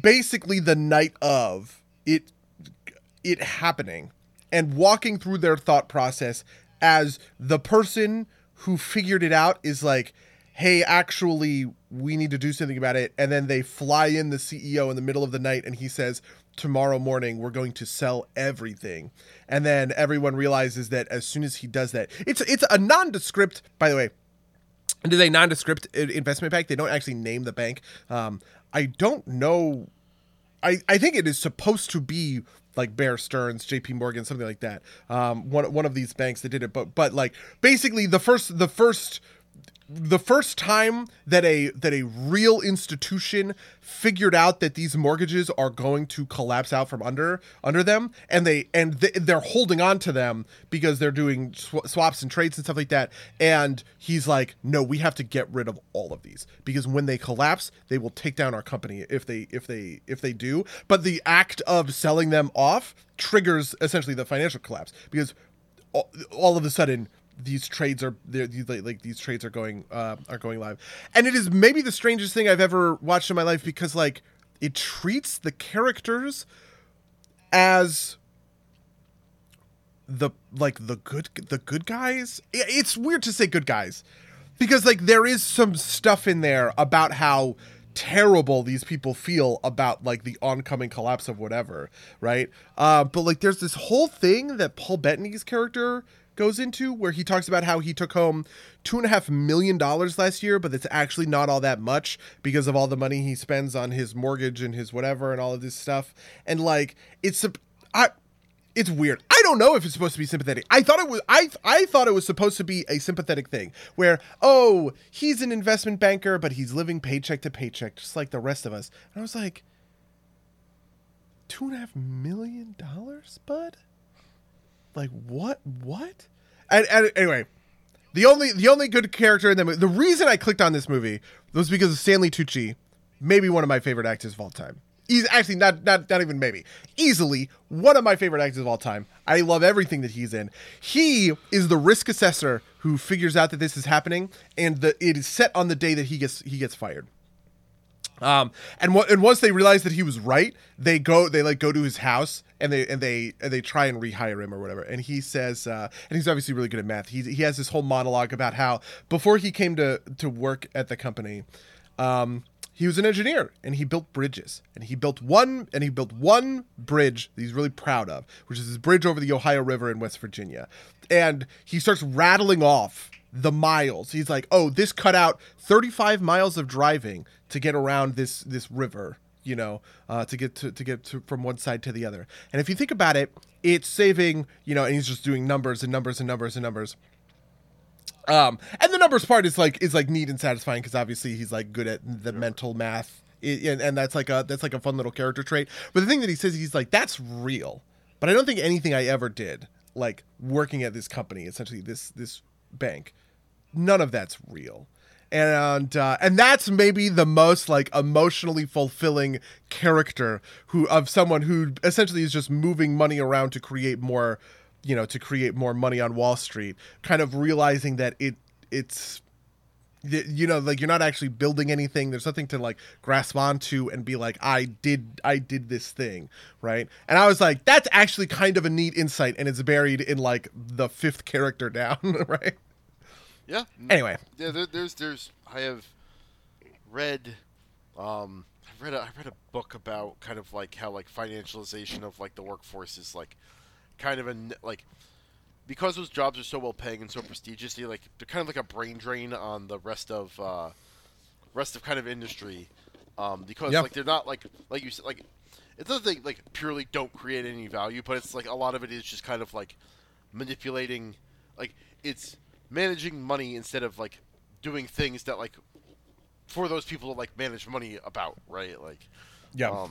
basically the night of it happening, and walking through their thought process as the person who figured it out is like, hey, actually, we need to do something about it. And then they fly in the CEO in the middle of the night, and he says, tomorrow morning, we're going to sell everything. And then everyone realizes that as soon as he does that, it's a nondescript, by the way, it is a nondescript investment bank. They don't actually name the bank. I don't know. I think it is supposed to be like Bear Stearns, J.P. Morgan, something like that. One of these banks that did it, but like basically the first time that a real institution figured out that these mortgages are going to collapse out from under them, and they're holding on to them because they're doing swaps and trades and stuff like that. And he's like, no, we have to get rid of all of these because when they collapse, they will take down our company if they do. But the act of selling them off triggers essentially the financial collapse because all of a sudden, these trades are going live, and it is maybe the strangest thing I've ever watched in my life because like it treats the characters as the good guys. It's weird to say good guys because like there is some stuff in there about how terrible these people feel about like the oncoming collapse of whatever, right? But like there's this whole thing that Paul Bettany's character goes into where he talks about how he took home $2.5 million last year, but it's actually not all that much because of all the money he spends on his mortgage and his whatever and all of this stuff. And like, it's weird. I don't know if it's supposed to be sympathetic. I thought it was supposed to be a sympathetic thing where, oh, he's an investment banker, but he's living paycheck to paycheck, just like the rest of us. And I was like, $2.5 million, bud? Like what? And anyway, the only good character in the movie, the reason I clicked on this movie was because of Stanley Tucci, maybe one of my favorite actors of all time. He's actually not even maybe, easily one of my favorite actors of all time. I love everything that he's in. He is the risk assessor who figures out that this is happening, and it is set on the day that he gets fired. And once they realize that he was right, they go to his house and they try and rehire him or whatever. And he says, and he's obviously really good at math. He has this whole monologue about how before he came to work at the company, he was an engineer and he built bridges, and he built one bridge that he's really proud of, which is this bridge over the Ohio River in West Virginia. And he starts rattling off the miles. He's like, oh, this cut out 35 miles of driving to get around this river, you know, to get from one side to the other. And if you think about it, it's saving, you know, and he's just doing numbers and numbers and numbers and numbers. And the numbers part is like neat and satisfying because obviously he's like good at the mental math, and that's like a fun little character trait. But the thing that he says, he's like, that's real, but I don't think anything I ever did, like working at this company, essentially this bank, none of that's real. And that's maybe the most like emotionally fulfilling character of someone who essentially is just moving money around to create more, you know, to create more money on Wall Street, kind of realizing that it's, you know, like you're not actually building anything. There's nothing to like grasp onto and be like, I did this thing, right? And I was like, that's actually kind of a neat insight, and it's buried in like the fifth character down, right? Yeah. Anyway. Yeah. I read a book about kind of like how like financialization of like the workforce is like kind of because those jobs are so well paying and so prestigious, they're kind of like a brain drain on the rest of kind of industry. Because they're not like you said, like it's not that they like purely don't create any value, but it's like a lot of it is just kind of like manipulating Like, it's managing money instead of, like, doing things that, like, for those people to, like, manage money about, right? Like, yeah.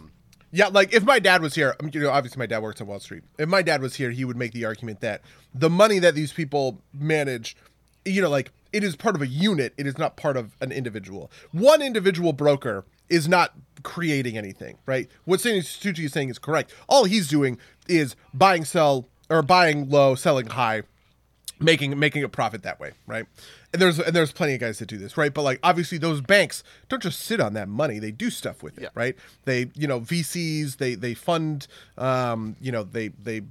Yeah, like, if my dad was here, you know, obviously my dad works on Wall Street. If my dad was here, he would make the argument that the money that these people manage, you know, like, it is part of a unit. It is not part of an individual. One individual broker is not creating anything, right? What Suchi is saying is correct. All he's doing is buying, sell, or buying low, selling high, making a profit that way, right? And there's plenty of guys that do this, right? But, like, obviously those banks don't just sit on that money. They do stuff with it, yeah, right? They, you know, VCs, they fund, you know, they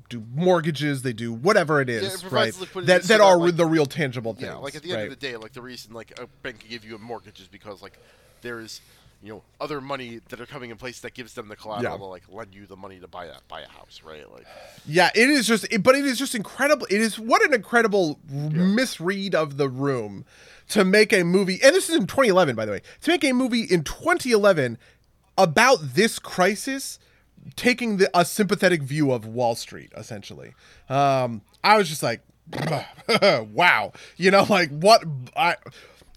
do mortgages, they do whatever it is, right? That are, like, the real tangible things. Yeah, like, at the end of the day, like, the reason, like, a bank can give you a mortgage is because, like, there is, you know, other money that are coming in place that gives them the collateral to, like, lend you the money to buy a house, right? Like, yeah, it is just, but it is just incredible. It is what an incredible misread of the room to make a movie. And this is in 2011, by the way, to make a movie in 2011 about this crisis, taking a sympathetic view of Wall Street, essentially. I was just like, wow, you know, like, what? I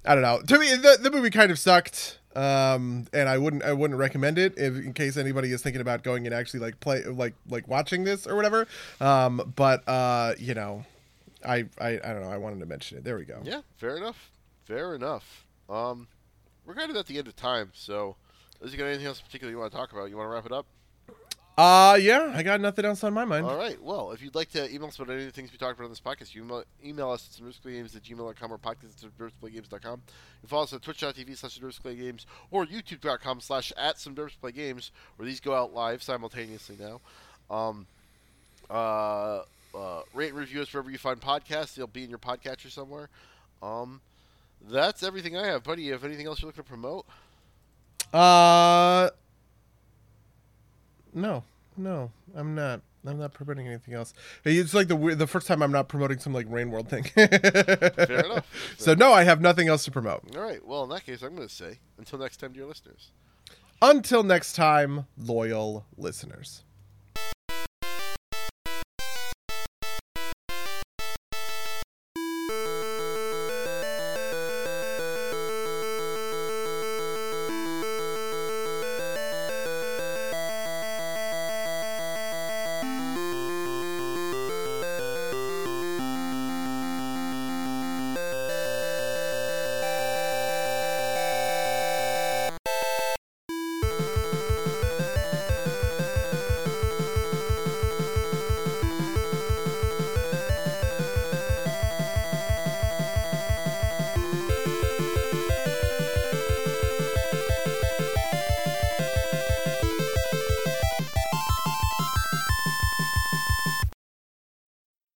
don't know. To me, the movie kind of sucked. And I wouldn't recommend it in case anybody is thinking about going and actually like watching this or whatever. But you know, I don't know. I wanted to mention it. There we go. Yeah, fair enough. We're kind of at the end of time. So, is there anything else particularly you want to talk about? You want to wrap it up? Yeah, I got nothing else on my mind. All right. Well, if you'd like to email us about any of the things we talked about on this podcast, you email us at submersivegames@gmail.com or podcast@submersivegames.com. You follow us at twitch.tv/submersivegames or youtube.com/@submersivegames, where these go out live simultaneously now. Rate and review us wherever you find podcasts. They'll be in your podcatcher somewhere. That's everything I have, buddy. You have anything else you're looking to promote? No, I'm not promoting anything else. It's like the first time I'm not promoting some, like, Rain World thing. Fair enough. So, no, I have nothing else to promote. All right. Well, in that case, I'm going to say, until next time, dear listeners. Until next time, loyal listeners.